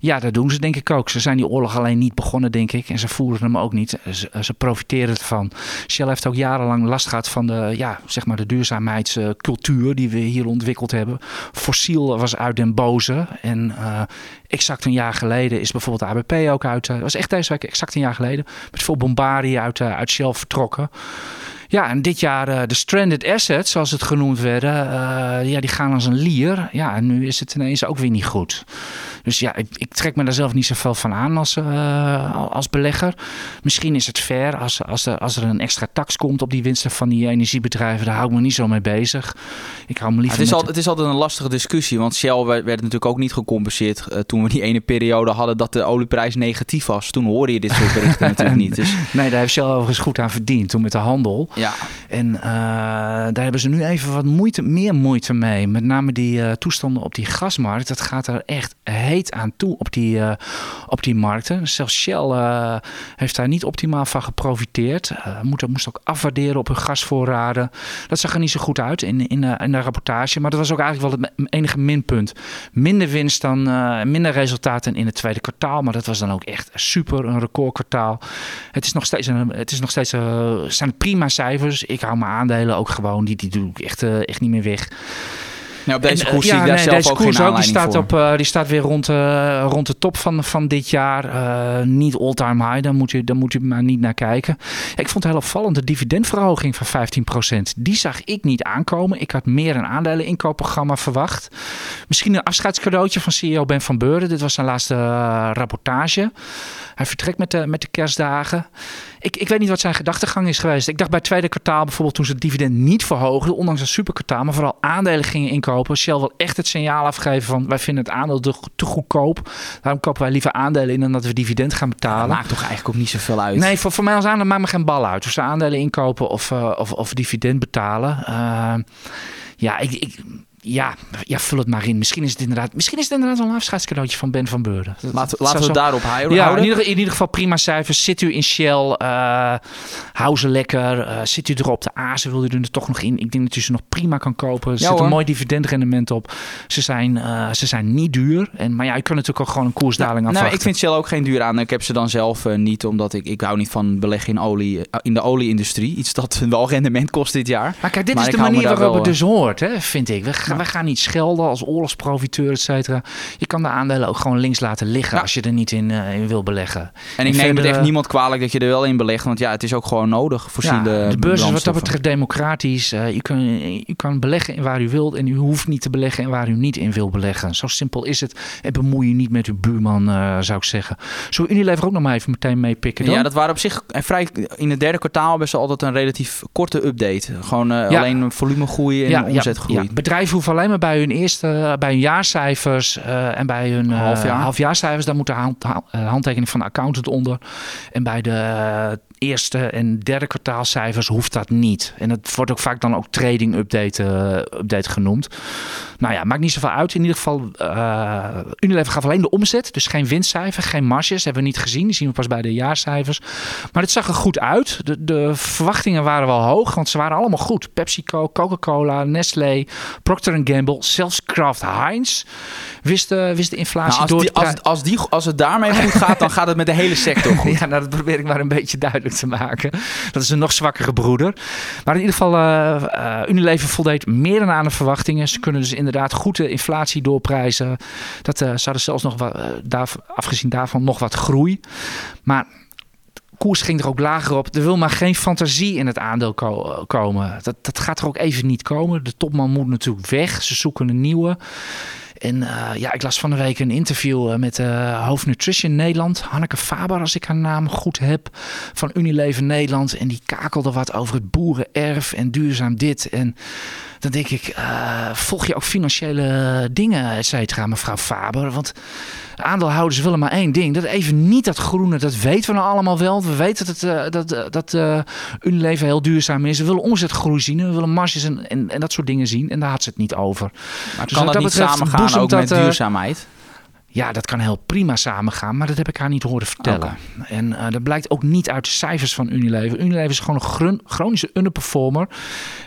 Ja, dat doen ze denk ik ook. Ze zijn die oorlog alleen niet begonnen, denk ik. En ze voeren hem ook niet. Ze profiteren ervan. Shell heeft ook jarenlang last gehad van de duurzaamheidscultuur die we hier ontwikkeld hebben. Fossiel was uit den boze. En exact een jaar geleden is bijvoorbeeld ABP ook uit... Dat was echt deze week, exact een jaar geleden. Met veel bombardie uit Shell vertrokken. Ja, en dit jaar de stranded assets, zoals het genoemd werden, die gaan als een lier. Ja, en nu is het ineens ook weer niet goed. Dus ja, ik trek me daar zelf niet zoveel van aan als belegger. Misschien is het fair als er een extra tax komt op die winsten van die energiebedrijven. Daar hou ik me niet zo mee bezig. Ik hou me liever het is altijd een lastige discussie, want Shell werd natuurlijk ook niet gecompenseerd toen we die ene periode hadden dat de olieprijs negatief was. Toen hoorde je dit soort berichten natuurlijk niet. Dus... Nee, daar heeft Shell overigens goed aan verdiend, toen met de handel. Ja. En daar hebben ze nu even wat meer moeite mee. Met name die toestanden op die gasmarkt. Dat gaat er echt heet aan toe op die markten. Zelfs Shell heeft daar niet optimaal van geprofiteerd. Moest ook afwaarderen op hun gasvoorraden. Dat zag er niet zo goed uit in de rapportage. Maar dat was ook eigenlijk wel het enige minpunt. Minder winst dan minder resultaten in het tweede kwartaal. Maar dat was dan ook echt super, een recordkwartaal. Het is nog steeds zijn prima cijfers. Ik hou mijn aandelen ook gewoon. Die doe ik echt niet meer weg. Nou, op deze koers zie ik daar zelf ook geen aanleiding voor. Die staat weer rond de top van dit jaar. Niet all-time high. Daar moet u maar niet naar kijken. Ik vond het heel opvallend. De dividendverhoging van 15%. Die zag ik niet aankomen. Ik had meer een aandeleninkoopprogramma verwacht. Misschien een afscheidscadeautje van CEO Ben van Beurden. Dit was zijn laatste rapportage. Hij vertrekt met de kerstdagen. Ik weet niet wat zijn gedachtegang is geweest. Ik dacht bij het tweede kwartaal bijvoorbeeld toen ze het dividend niet verhoogden. Ondanks het superkwartaal. Maar vooral aandelen gingen inkopen. Shell wil echt het signaal afgeven van wij vinden het aandeel te goedkoop. Daarom kopen wij liever aandelen in dan dat we dividend gaan betalen. Ja, dat maakt toch eigenlijk ook niet zoveel uit? Nee, voor mij als aandeel maakt me geen bal uit. Of ze aandelen inkopen of dividend betalen. Ja, vul het maar in. Misschien is het inderdaad wel een afscheidscadeautje van Ben van Beurden. Laten we het daarop houden. Ja, in ieder geval prima cijfers. Zit u in Shell, hou ze lekker. Zit u er op de AZ, wil u er toch nog in? Ik denk dat u ze nog prima kan kopen. Er zit een mooi dividendrendement op. Ze zijn niet duur. Maar je kan natuurlijk ook gewoon een koersdaling afwachten. Nou, ik vind Shell ook geen duur aan. Ik heb ze dan zelf niet, omdat ik hou niet van beleggen in olie, in de olieindustrie. Iets dat wel rendement kost dit jaar. Maar kijk, dit is de manier waarop het dus hoort, hè, vind ik. Wij gaan niet schelden als oorlogsprofiteur, et cetera. Je kan de aandelen ook gewoon links laten liggen als je er niet in wil beleggen. En ik neem het echt niemand kwalijk dat je er wel in belegt. Want het is ook gewoon nodig. De beurs is wat dat betreft democratisch. U kan beleggen in waar u wilt. En u hoeft niet te beleggen in waar u niet in wil beleggen. Zo simpel is het. En bemoei je niet met uw buurman, zou ik zeggen. Zullen we Unilever ook nog maar even meteen meepikken dan? Ja, dat waren op zich vrij... In het derde kwartaal hebben ze altijd een relatief korte update. Gewoon alleen volumegroei en omzetgroei. Ja. Bedrijven hoeven alleen maar bij hun jaarcijfers en bij hun halfjaarcijfers. Daar moet de handtekening van de accountant onder. En bij de eerste en derde kwartaalcijfers hoeft dat niet. En dat wordt ook vaak dan ook trading update genoemd. Nou ja, maakt niet zoveel uit. In ieder geval, Unilever gaf alleen de omzet. Dus geen winstcijfer, geen marges. Hebben we niet gezien. Die zien we pas bij de jaarcijfers. Maar het zag er goed uit. De verwachtingen waren wel hoog. Want ze waren allemaal goed. PepsiCo, Coca-Cola, Nestlé, Procter & Gamble. Zelfs Kraft Heinz wist de inflatie door te krijgen. Als het daarmee goed gaat, dan gaat het met de hele sector goed. Ja, dat probeer ik maar een beetje duidelijk te maken. Dat is een nog zwakkere broeder. Maar in ieder geval, Unilever voldeed meer dan aan de verwachtingen. Ze kunnen dus inderdaad goed de inflatie doorprijzen. Ze hadden zelfs nog wat, afgezien daarvan, nog wat groei. Maar de koers ging er ook lager op. Er wil maar geen fantasie in het aandeel komen. Dat gaat er ook even niet komen. De topman moet natuurlijk weg. Ze zoeken een nieuwe. En ik las van de week een interview met Hoofd Nutrition Nederland. Hanneke Faber, als ik haar naam goed heb, van Unilever Nederland. En die kakelde wat over het boerenerf en duurzaam dit. En dan denk ik, volg je ook financiële dingen, et cetera, mevrouw Faber? Want aandeelhouders willen maar één ding. Dat even niet dat groene, dat weten we nou allemaal wel. We weten dat Unilever heel duurzaam is. We willen omzetgroei zien. We willen marges en dat soort dingen zien. En daar had ze het niet over. Maar dus kan dat niet samengaan? Ook met duurzaamheid. Ja, dat kan heel prima samengaan, maar dat heb ik haar niet horen vertellen. Okay. En dat blijkt ook niet uit de cijfers van Unilever. Unilever is gewoon een chronische underperformer.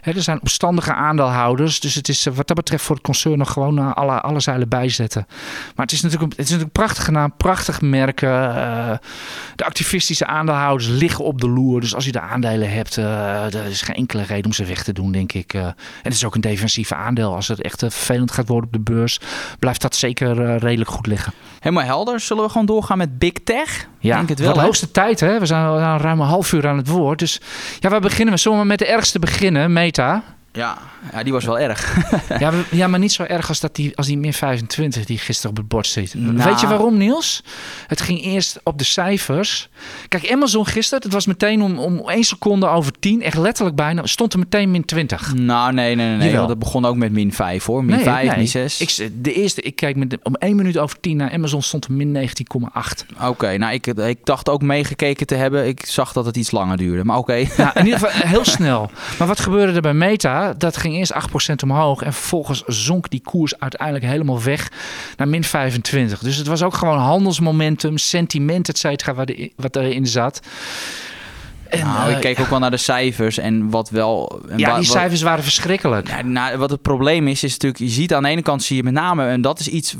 Hè, er zijn opstandige aandeelhouders. Dus het is wat dat betreft voor het concern nog gewoon alle zeilen bijzetten. Maar het is natuurlijk een prachtige naam, prachtig merken. De activistische aandeelhouders liggen op de loer. Dus als je de aandelen hebt, er is geen enkele reden om ze weg te doen, denk ik. En het is ook een defensieve aandeel. Als het echt vervelend gaat worden op de beurs, blijft dat zeker redelijk goed liggen. Helemaal helder. Zullen we gewoon doorgaan met Big Tech? Ja, denk het wel, de hoogste tijd. Hè? We zijn al ruim een half uur aan het woord. Dus ja, waar beginnen we? Zullen we met de ergste beginnen? Meta. Ja, die was wel erg. ja, maar niet zo erg als die min 25 die gisteren op het bord zit. Nou. Weet je waarom, Niels? Het ging eerst op de cijfers. Kijk, Amazon gisteren, dat was meteen om 1 seconde over 10, echt letterlijk bijna, stond er meteen min 20. Nou, nee. Want dat begon ook met min 5, hoor. Min 5, min 6. Ik kijk om 1 minuut over 10 naar Amazon, stond er min 19,8. Oké, nou, ik dacht ook meegekeken te hebben. Ik zag dat het iets langer duurde, maar oké. Nou, in ieder geval heel snel. Maar wat gebeurde er bij Meta? Dat ging eerst 8% omhoog en vervolgens zonk die koers uiteindelijk helemaal weg naar min 25. Dus het was ook gewoon handelsmomentum, sentiment, et cetera, wat erin zat. En, ik keek ook wel naar de cijfers en wat wel... En ja, die cijfers waren verschrikkelijk. Ja, wat het probleem is natuurlijk... Je ziet aan de ene kant, zie je met name... En dat is iets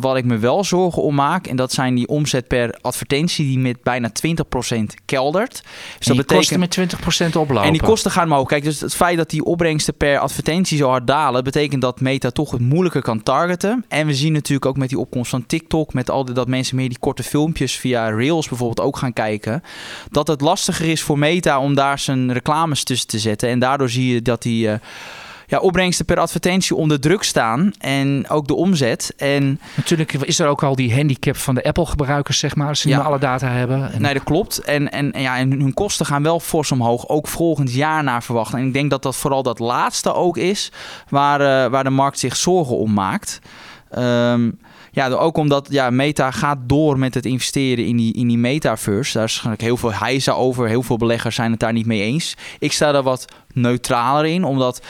wat ik me wel zorgen om maak. En dat zijn die omzet per advertentie die met bijna 20% keldert. Dus dat betekent kosten met 20% oplopen. En die kosten gaan omhoog. Kijk, dus het feit dat die opbrengsten per advertentie zo hard dalen... betekent dat Meta toch het moeilijker kan targeten. En we zien natuurlijk ook met die opkomst van TikTok... met dat mensen meer die korte filmpjes via Reels bijvoorbeeld ook gaan kijken... dat het lastiger is voor Meta om daar zijn reclames tussen te zetten. En daardoor zie je dat die opbrengsten per advertentie onder druk staan. En ook de omzet. En natuurlijk is er ook al die handicap van de Apple-gebruikers, zeg maar. Als ze niet alle data hebben. En... Nee, dat klopt. En hun kosten gaan wel fors omhoog. Ook volgend jaar naar verwachten. En ik denk dat dat vooral dat laatste ook is waar de markt zich zorgen om maakt. Ook omdat Meta gaat door met het investeren in die metaverse. Daar is heel veel heisa over. Heel veel beleggers zijn het daar niet mee eens. Ik sta daar wat neutraler in. Omdat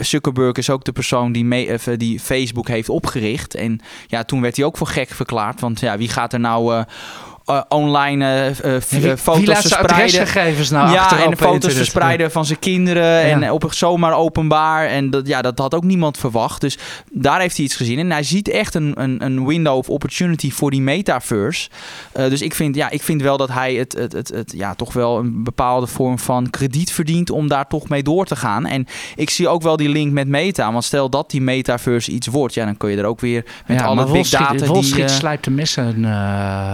Zuckerberg is ook de persoon die Facebook heeft opgericht. En toen werd hij ook voor gek verklaard. Want wie gaat er nou... online foto's laat verspreiden. Adresgegevens nou achterop en de foto's verspreiden van zijn kinderen en op zomaar openbaar. En dat had ook niemand verwacht. Dus daar heeft hij iets gezien. En hij ziet echt een window of opportunity voor die metaverse. Dus ik vind wel dat hij het toch wel een bepaalde vorm van krediet verdient om daar toch mee door te gaan. En ik zie ook wel die link met Meta. Want stel dat die metaverse iets wordt, dan kun je er ook weer met alle big data. Wolschiet slijpt de missen.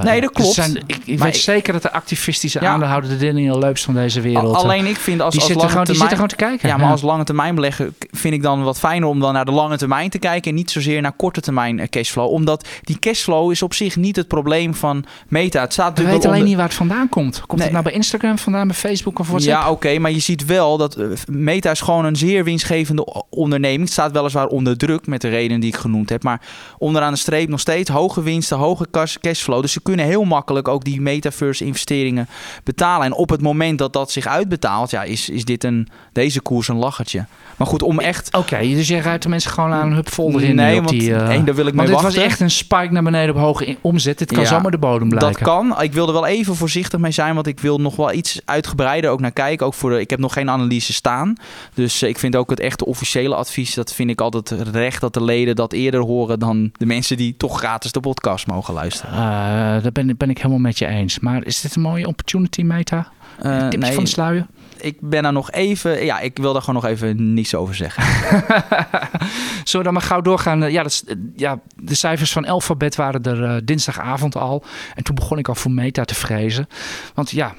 Nee, dat klopt. Ik weet zeker dat de activistische aandeelhouder... de Daniel Leups van deze wereld... Alleen ik vind die zitten gewoon te kijken. Ja, maar als lange termijn belegger vind ik dan wat fijner... om dan naar de lange termijn te kijken... en niet zozeer naar korte termijn cashflow. Omdat die cashflow is op zich niet het probleem van Meta. Het staat natuurlijk weet alleen niet waar het vandaan komt. Komt het nou bij Instagram vandaan, bij Facebook of WhatsApp? Ja, oké, maar je ziet wel dat Meta is gewoon een zeer winstgevende onderneming. Het staat weliswaar onder druk met de reden die ik genoemd heb. Maar onderaan de streep nog steeds hoge winsten, hoge cashflow. Dus ze kunnen heel makkelijk ook die metaverse investeringen betalen. En op het moment dat zich uitbetaalt, is dit deze koers een lachertje. Maar goed, om echt... Oké, dus jij ruikt de mensen gewoon aan een hupfolder in. Nee, want daar wil ik mee wachten. Dit was echt een spike naar beneden op hoge omzet. Dit kan zomaar de bodem blijken. Dat kan. Ik wil er wel even voorzichtig mee zijn, want ik wil nog wel iets uitgebreider ook naar kijken. Ook ik heb nog geen analyse staan. Dus ik vind ook het echte officiële advies, dat vind ik altijd recht dat de leden dat eerder horen dan de mensen die toch gratis de podcast mogen luisteren. Daar ben ik helemaal met je eens. Maar is dit een mooie opportunity, Meta? Een tipje van de sluier? Ik ben daar nog even... Ja, ik wil daar gewoon nog even niets over zeggen. Zullen we dan maar gauw doorgaan? De cijfers van Alphabet waren er dinsdagavond al. En toen begon ik al voor Meta te vrezen. Want ja,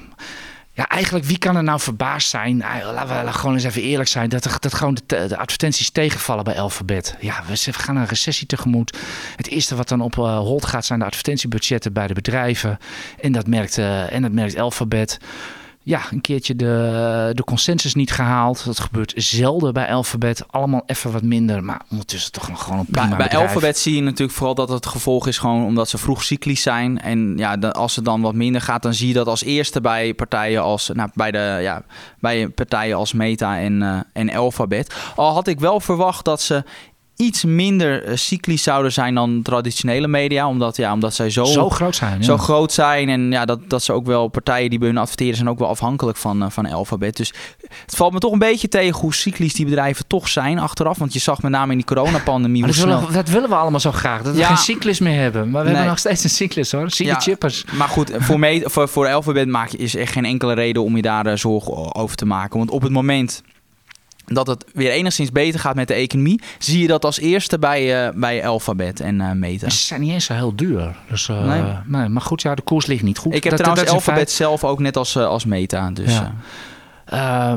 eigenlijk, wie kan er nou verbaasd zijn? Laten we gewoon eens even eerlijk zijn. Dat gewoon de advertenties tegenvallen bij Alphabet. Ja, we gaan een recessie tegemoet. Het eerste wat dan op hold gaat zijn de advertentiebudgetten bij de bedrijven. En dat merkt Alphabet. Ja, een keertje de consensus niet gehaald. Dat gebeurt zelden bij Alphabet. Allemaal even wat minder, maar ondertussen toch gewoon een prima bij Alphabet zie je natuurlijk vooral dat het gevolg is gewoon omdat ze vroeg cyclisch zijn. En als het dan wat minder gaat, dan zie je dat als eerste bij partijen als, bij partijen als Meta en Alphabet. Al had ik wel verwacht dat ze iets minder cyclisch zouden zijn dan traditionele media. Omdat zij zo groot zijn. Ja. Zo groot zijn. En ja, dat ze ook wel partijen die bij hun adverteren zijn ook wel afhankelijk van Alphabet. Dus het valt me toch een beetje tegen hoe cyclisch die bedrijven toch zijn achteraf. Want je zag met name in die coronapandemie... Dat willen we allemaal zo graag. Dat we geen cyclus meer hebben. Maar we hebben nog steeds een cyclus hoor. Zieke chippers. Maar goed, voor Alphabet is echt geen enkele reden om je daar zorgen over te maken. Want op het moment... dat het weer enigszins beter gaat met de economie... zie je dat als eerste bij Alphabet en Meta. Ze zijn niet eens zo heel duur. Dus, nee. Maar goed, de koers ligt niet goed. Ik heb trouwens Alphabet zelf ook net als Meta. Dus, ja.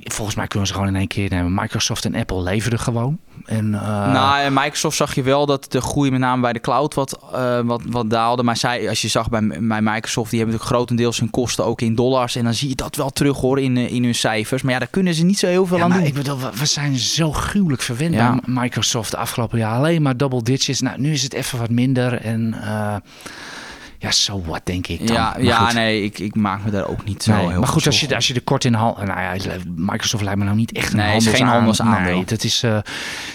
Volgens mij kunnen ze gewoon in één keer nemen. Microsoft en Apple leveren gewoon. En Microsoft zag je wel dat de groei met name bij de cloud wat daalde. Maar als je zag bij Microsoft, die hebben natuurlijk grotendeels hun kosten ook in dollars. En dan zie je dat wel terug hoor in hun cijfers. Maar ja, daar kunnen ze niet zo heel veel aan doen. Ik bedoel, we zijn zo gruwelijk verwend bij Microsoft de afgelopen jaar. Alleen maar double digits. Nou, nu is het even wat minder en... ja, so what, denk ik dan. Ik maak me daar ook niet zo heel veel. Maar goed, als je er kort in handelt... Microsoft lijkt me nou niet echt een handelsaandeel. Nee, dat is,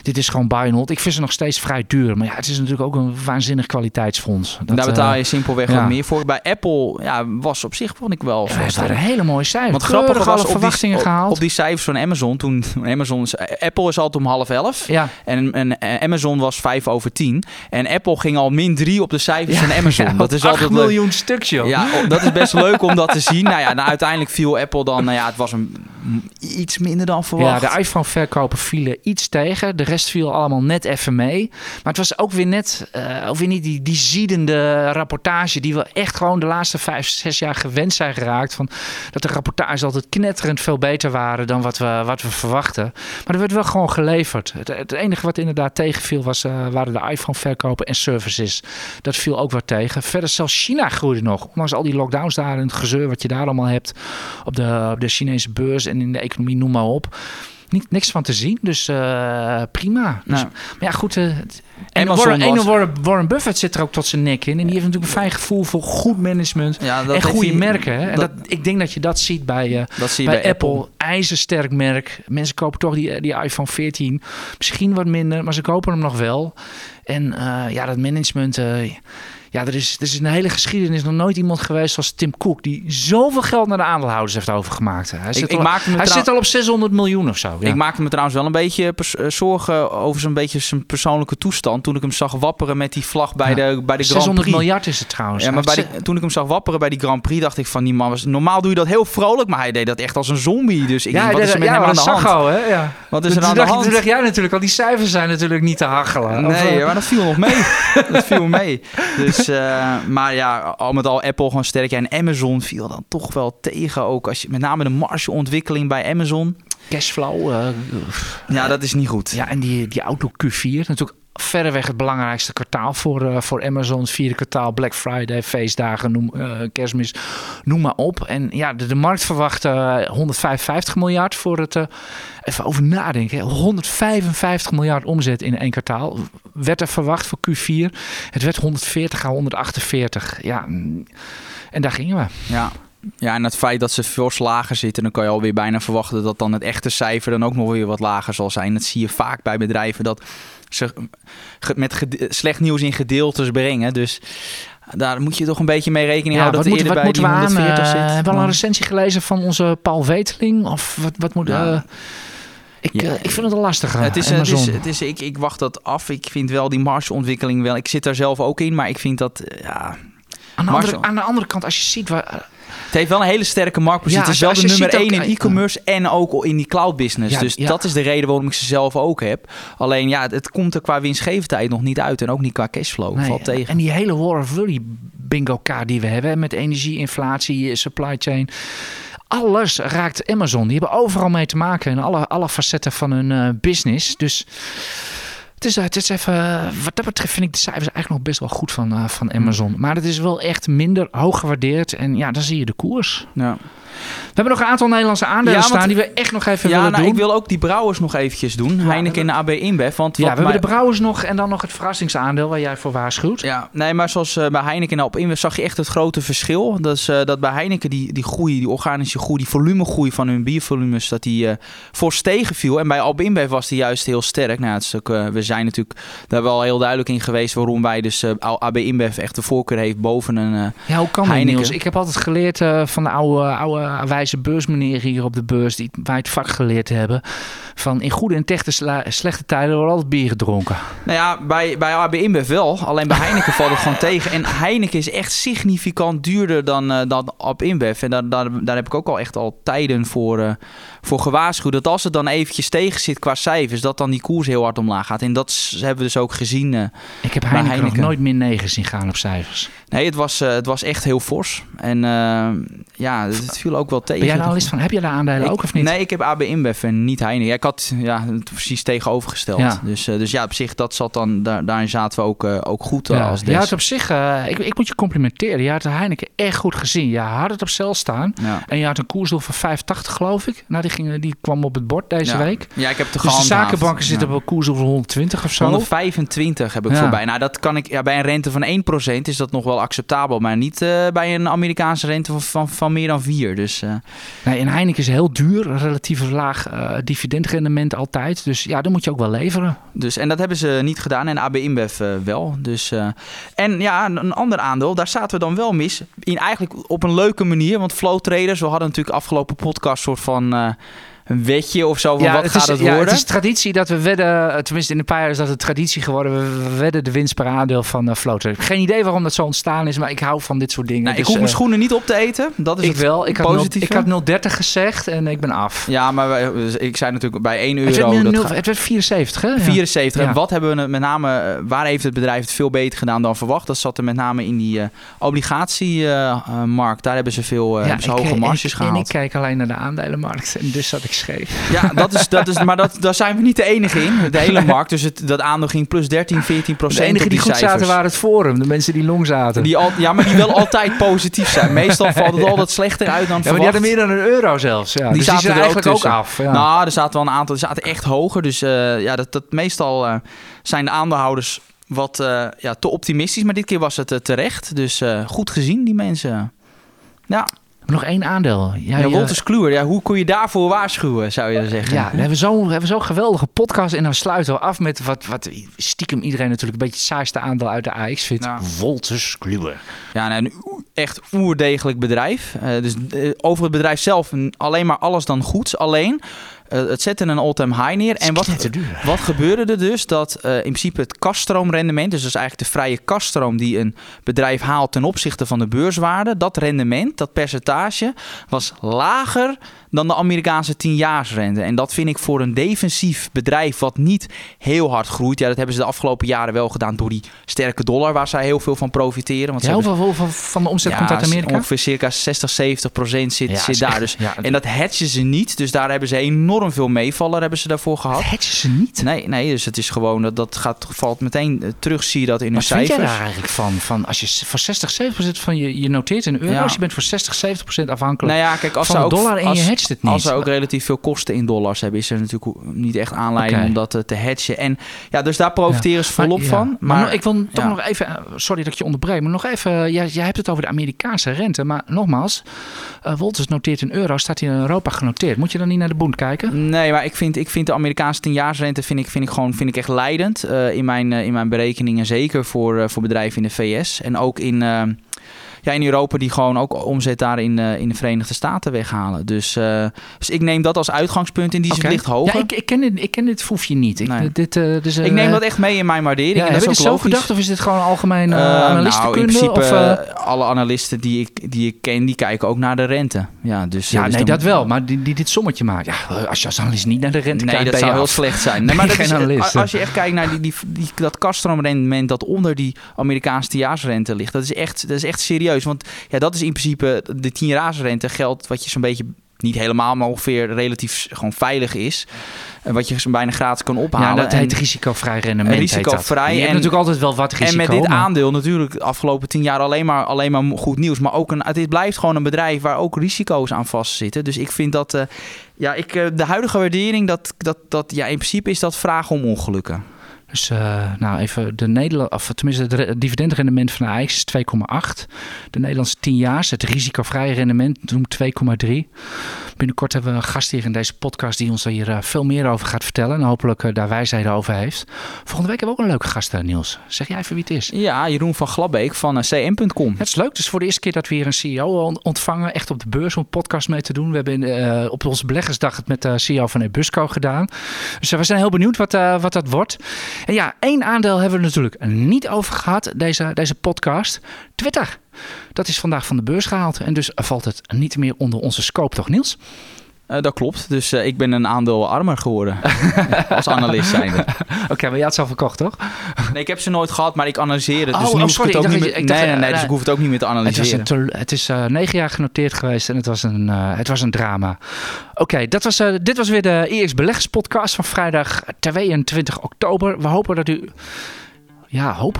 dit is gewoon buy and hold. Ik vind ze nog steeds vrij duur. Maar ja, het is natuurlijk ook een waanzinnig kwaliteitsfonds. Daar betaal je simpelweg wat meer voor. Bij Apple was op zich, vond ik wel... Ja, het waren hele mooie cijfers. Want grappig was, verwachtingen gehaald. Op die cijfers van Amazon, toen... Apple is altijd om 11:30. Ja. En Amazon was 5:05. En Apple ging al -3 op de cijfers van Amazon. Ja, dat is 8 miljoen stuks, joh. Ja, dat is best leuk om dat te zien. Uiteindelijk viel Apple dan... het was iets minder dan verwacht. Ja, de iPhone-verkopen vielen iets tegen. De rest viel allemaal net even mee. Maar het was ook weer net... of weer niet die ziedende rapportage... die we echt gewoon de laatste 5-6 jaar gewend zijn geraakt. Dat de rapportages altijd knetterend veel beter waren... dan wat we verwachten. Maar er werd wel gewoon geleverd. Het enige wat inderdaad tegenviel waren de iPhone-verkopen en services. Dat viel ook wat tegen. Verder zelfs China groeide nog. Ondanks al die lockdowns daar en het gezeur wat je daar allemaal hebt... op de Chinese beurs en in de economie, noem maar op. Niks van te zien, dus prima. Dus, maar ja, goed... Warren Buffett zit er ook tot zijn nek in. En die heeft natuurlijk een fijn gevoel voor goed management. Ja, en goede merken. Hè? En ik denk dat je dat ziet bij Apple. IJzersterk merk. Mensen kopen toch die iPhone 14. Misschien wat minder, maar ze kopen hem nog wel. En dat management... er is een hele geschiedenis nog nooit iemand geweest zoals Tim Cook... die zoveel geld naar de aandeelhouders heeft overgemaakt. Hij zit al op 600 miljoen of zo. Ja. Ik maakte me trouwens wel een beetje zorgen over zo'n beetje zijn persoonlijke toestand... toen ik hem zag wapperen met die vlag bij de Grand Prix. 600 miljard is het trouwens. Ja, maar toen ik hem zag wapperen bij die Grand Prix dacht ik van... die man normaal doe je dat heel vrolijk, maar hij deed dat echt als een zombie. Dus ik denk, wat is er met hem aan de hand? Wat is er aan de hand? Toen dacht jij natuurlijk al, die cijfers zijn natuurlijk niet te hachelen. Nee, maar dat viel nog mee. Dat viel mee. Al met al Apple gewoon sterk. Ja, en Amazon viel dan toch wel tegen. Ook als je met name de margeontwikkeling bij Amazon. Cashflow. Dat is niet goed. Ja, en die auto Q4. Natuurlijk verreweg het belangrijkste kwartaal voor Amazon. 4e kwartaal, Black Friday, feestdagen, kerstmis. Noem maar op. En ja, de markt verwacht 155 miljard voor het... even over nadenken. 155 miljard omzet in één kwartaal. Werd er verwacht voor Q4. Het werd 140 à 148. Ja, en daar gingen we. Ja. Ja, en het feit dat ze fors lager zitten... dan kan je alweer bijna verwachten dat dan het echte cijfer... dan ook nog weer wat lager zal zijn. Dat zie je vaak bij bedrijven dat ze met slecht nieuws in gedeeltes brengen. Dus daar moet je toch een beetje mee rekening houden... dat eerder bij die 140 zit. Hebben we al een recensie gelezen van onze Paul Weteling? Of wat moet... Ik vind het al lastig. Ik wacht dat af. Ik vind wel die margeontwikkeling wel... Ik zit daar zelf ook in, maar ik vind dat... Aan de andere kant, als je ziet... Het heeft wel een hele sterke marktpositie. Het is wel de nummer 1 in e-commerce en ook in die cloud business. Dat is de reden waarom ik ze zelf ook heb. Alleen het komt er qua winstgevendheid nog niet uit. En ook niet qua cashflow. Nee, valt tegen. En die hele war of worry bingo kaart die we hebben. Met energie, inflatie, supply chain. Alles raakt Amazon. Die hebben overal mee te maken. In alle facetten van hun business. Dus... Het is even, wat dat betreft vind ik de cijfers eigenlijk nog best wel goed van Amazon. Maar het is wel echt minder hoog gewaardeerd. En dan zie je de koers. Ja. We hebben nog een aantal Nederlandse aandelen staan die we echt nog even willen doen. Ik wil ook die brouwers nog eventjes doen. Ja, Heineken en AB InBev. Want we hebben de brouwers nog en dan nog het verrassingsaandeel waar jij voor waarschuwt. Ja, nee, maar zoals bij Heineken en AB InBev zag je echt het grote verschil. Dat is dat bij Heineken die groei, die organische groei, die volumegroei van hun biervolumes, dat die fors tegenviel. En bij AB InBev was die juist heel sterk. Nou, het stuk, we zijn natuurlijk daar wel heel duidelijk in geweest waarom wij dus AB InBev echt de voorkeur heeft boven een Heineken. Ja, hoe kan dat, Niels? Ik heb altijd geleerd van de oude wijze beursmeneer hier op de beurs, die wij het vak geleerd hebben, van in goede en slechte tijden wordt altijd bier gedronken. Nou ja, bij AB InBev wel. Alleen bij Heineken valt het gewoon tegen. En Heineken is echt significant duurder dan AB InBev. En daar heb ik ook al tijden voor gewaarschuwd. Dat als het dan eventjes tegen zit qua cijfers, dat dan die koers heel hard omlaag gaat. En dat hebben we dus ook gezien. Ik heb Heineken nog nooit min 9 zien gaan op cijfers. Nee, het was echt heel fors. En het viel ook wel tegen. Ben jij nou van, heb je daar aandelen ook of niet? Nee, ik heb AB InBev en niet Heineken. Ik had het precies tegenovergesteld. Ja. Dus op zich, dat zat dan, daarin zaten we ook goed als dit. Ja, het op zich, ik moet je complimenteren. Je had de Heineken echt goed gezien. Je had het op cel staan. Ja. En je had een koersdoel van 85, geloof ik. Nou, die kwam op het bord deze week. Ja, ik heb het gehandhaafd. Dus de zakenbanken zitten op een koersdoel van 120 of zo. 125 heb ik voorbij. Nou, dat kan ik bij een rente van 1% is dat nog wel acceptabel. Maar niet bij een Amerikaanse rente van meer dan 4. Dus, nee, en Heineken is heel duur. Relatief laag dividendrendement altijd. Dus ja, dan moet je ook wel leveren. Dus, en dat hebben ze niet gedaan. En AB InBev wel. Dus, een ander aandeel. Daar zaten we dan wel mis. Eigenlijk op een leuke manier. Want Flow Traders, we hadden natuurlijk afgelopen podcast soort van een wetje of zo, van wat gaat het worden? Ja, het is traditie dat we wedden, tenminste in een paar jaar is dat het traditie geworden, we wedden de winst per aandeel van Flow Traders. Geen idee waarom dat zo ontstaan is, maar ik hou van dit soort dingen. Nou, dus, ik hoef mijn schoenen niet op te eten, dat is ik had 0,30 gezegd en ik ben af. Ja, maar ik zei natuurlijk bij 1 euro... Het werd 74, hè? Ja. 74, ja. En wat hebben we met name, waar heeft het bedrijf het veel beter gedaan dan verwacht? Dat zat er met name in die obligatiemarkt, daar hebben ze hoge marges gehaald. En ik kijk alleen naar de aandelenmarkt en dus zat ik scheef. Ja, daar zijn we niet de enige in. De hele markt. Dus dat aandeel ging plus 13-14% De enige die goed zaten waren het Forum. De mensen die long zaten. Maar die wel altijd positief zijn. Meestal valt het altijd slechter uit dan verwacht. Maar die hadden meer dan €1 zelfs. Ja. Die zaten er eigenlijk ook af. Ja. Nou, er zaten wel een aantal. Die zaten echt hoger. Dus meestal zijn de aandeelhouders wat te optimistisch. Maar dit keer was het terecht. Dus goed gezien, die mensen. Ja. Nog 1 aandeel. Wolters Kluwer. Ja, hoe kun je daarvoor waarschuwen, zou je zeggen? Ja, we hebben zo'n geweldige podcast. En dan sluiten we af met wat stiekem iedereen natuurlijk een beetje het saaiste aandeel uit de AEX vindt. Nou. Wolters Kluwer. Ja, nou, een echt oerdegelijk bedrijf. Dus over het bedrijf zelf alleen maar alles dan goeds. Alleen, het zette een all-time high neer. En wat gebeurde er dus? Dat in principe het kasstroomrendement, dus dat is eigenlijk de vrije kasstroom die een bedrijf haalt ten opzichte van de beurswaarde, dat rendement, dat percentage, was lager dan de Amerikaanse 10-jaarsrente. En dat vind ik voor een defensief bedrijf wat niet heel hard groeit. Ja, dat hebben ze de afgelopen jaren wel gedaan door die sterke dollar, waar zij heel veel van profiteren. Want hoeveel van de omzet komt uit Amerika? Ongeveer circa 60-70% zit daar. Echt, dus, en dat hedgen ze niet. Dus daar hebben ze enorm veel meevaller hebben ze daarvoor gehad. Dat hedgen ze niet? Nee, dus het is gewoon, valt meteen terug, zie je dat in hun cijfers. Wat vind jij daar eigenlijk van? Als je voor 60-70% van je noteert in euro's, je bent voor 60-70% afhankelijk van de dollar en je hedge. Als ze ook relatief veel kosten in dollars hebben, is er natuurlijk niet echt aanleiding om dat te hedgen. En dus daar profiteren ze volop van. Maar ik wil toch nog even, sorry dat ik je onderbreek, maar nog even, jij hebt het over de Amerikaanse rente. Maar nogmaals, Wolters noteert in euro, staat hier in Europa genoteerd. Moet je dan niet naar de Bund kijken? Nee, maar ik vind de Amerikaanse 10-jaarsrente vind ik echt leidend in mijn berekeningen. Zeker voor bedrijven in de VS en ook in Europa, die gewoon ook omzet daar in de Verenigde Staten weghalen. Dus ik neem dat als uitgangspunt. In die zin ligt hoger. Ja, ik ken dit foefje niet. Ik neem dat echt mee in mijn waardering. Ja, heb je dit zo gedacht of is dit gewoon algemeen analistenkunde? Nou, in principe, alle analisten die ik ken, die kijken ook naar de rente. Ja, dat wel. Maar die dit sommetje maakt. Ja, als je als analist niet naar de rente kijkt, dat zou heel slecht zijn. Nee, maar als je echt kijkt naar dat kasstroomrendement dat onder die Amerikaanse tiaarsrente ligt, dat is echt serieus. Want dat is in principe de 10-jaarsrente geldt wat je zo'n beetje niet helemaal, maar ongeveer relatief gewoon veilig is. Wat je bijna gratis kan ophalen. Ja, dat heet risicovrij rendement. Risicovrij. En je hebt natuurlijk altijd wel wat risico. En met dit aandeel natuurlijk de afgelopen 10 jaar alleen maar goed nieuws. Maar ook dit blijft gewoon een bedrijf waar ook risico's aan vastzitten. Dus ik vind dat... de huidige waardering, dat in principe is dat vraag om ongelukken. Dus even de Nederland, of tenminste het dividendrendement van de AEX is 2,8. De Nederlandse 10-jaars, het risicovrije rendement, noemt 2,3. Binnenkort hebben we een gast hier in deze podcast die ons hier veel meer over gaat vertellen. En hopelijk daar wijsheden over heeft. Volgende week hebben we ook een leuke gast, Niels. Zeg jij even wie het is? Ja, Jeroen van Glabbeek van CM.com. Het is leuk. Dus voor de eerste keer dat we hier een CEO ontvangen. Echt op de beurs om een podcast mee te doen. We hebben op onze beleggersdag het met de CEO van Ebusco gedaan. Dus we zijn heel benieuwd wat dat wordt. En ja, één aandeel hebben we natuurlijk niet over gehad, deze podcast. Twitter. Dat is vandaag van de beurs gehaald. En dus valt het niet meer onder onze scope, toch Niels? Dat klopt. Dus ik ben een aandeel armer geworden. Als analist zijnde. Oké, maar je had ze al verkocht, toch? Nee, ik heb ze nooit gehad, maar ik analyseer het. Dus nu hoef ik het ook niet meer... Nee, dus ik hoef het ook niet meer te analyseren. Het is 9 jaar genoteerd geweest en het was een drama. Oké, dit was weer de EX Beleggerspodcast van vrijdag 22 oktober. We hopen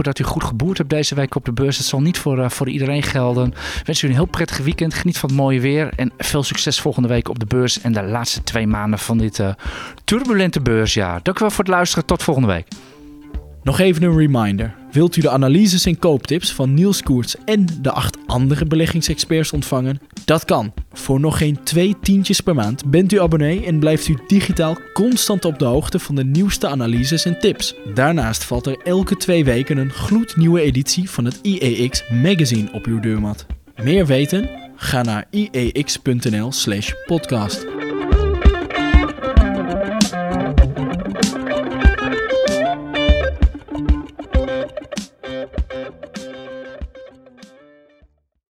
dat u goed geboerd hebt deze week op de beurs. Het zal niet voor iedereen gelden. We wensen u een heel prettig weekend. Geniet van het mooie weer. En veel succes volgende week op de beurs. En de laatste 2 maanden van dit turbulente beursjaar. Dank u wel voor het luisteren. Tot volgende week. Nog even een reminder. Wilt u de analyses en kooptips van Niels Koerts en de 8 andere beleggingsexperts ontvangen? Dat kan. Voor nog geen 2 tientjes per maand bent u abonnee en blijft u digitaal constant op de hoogte van de nieuwste analyses en tips. Daarnaast valt er elke 2 weken een gloednieuwe editie van het IEX magazine op uw deurmat. Meer weten? Ga naar iEx.nl/podcast.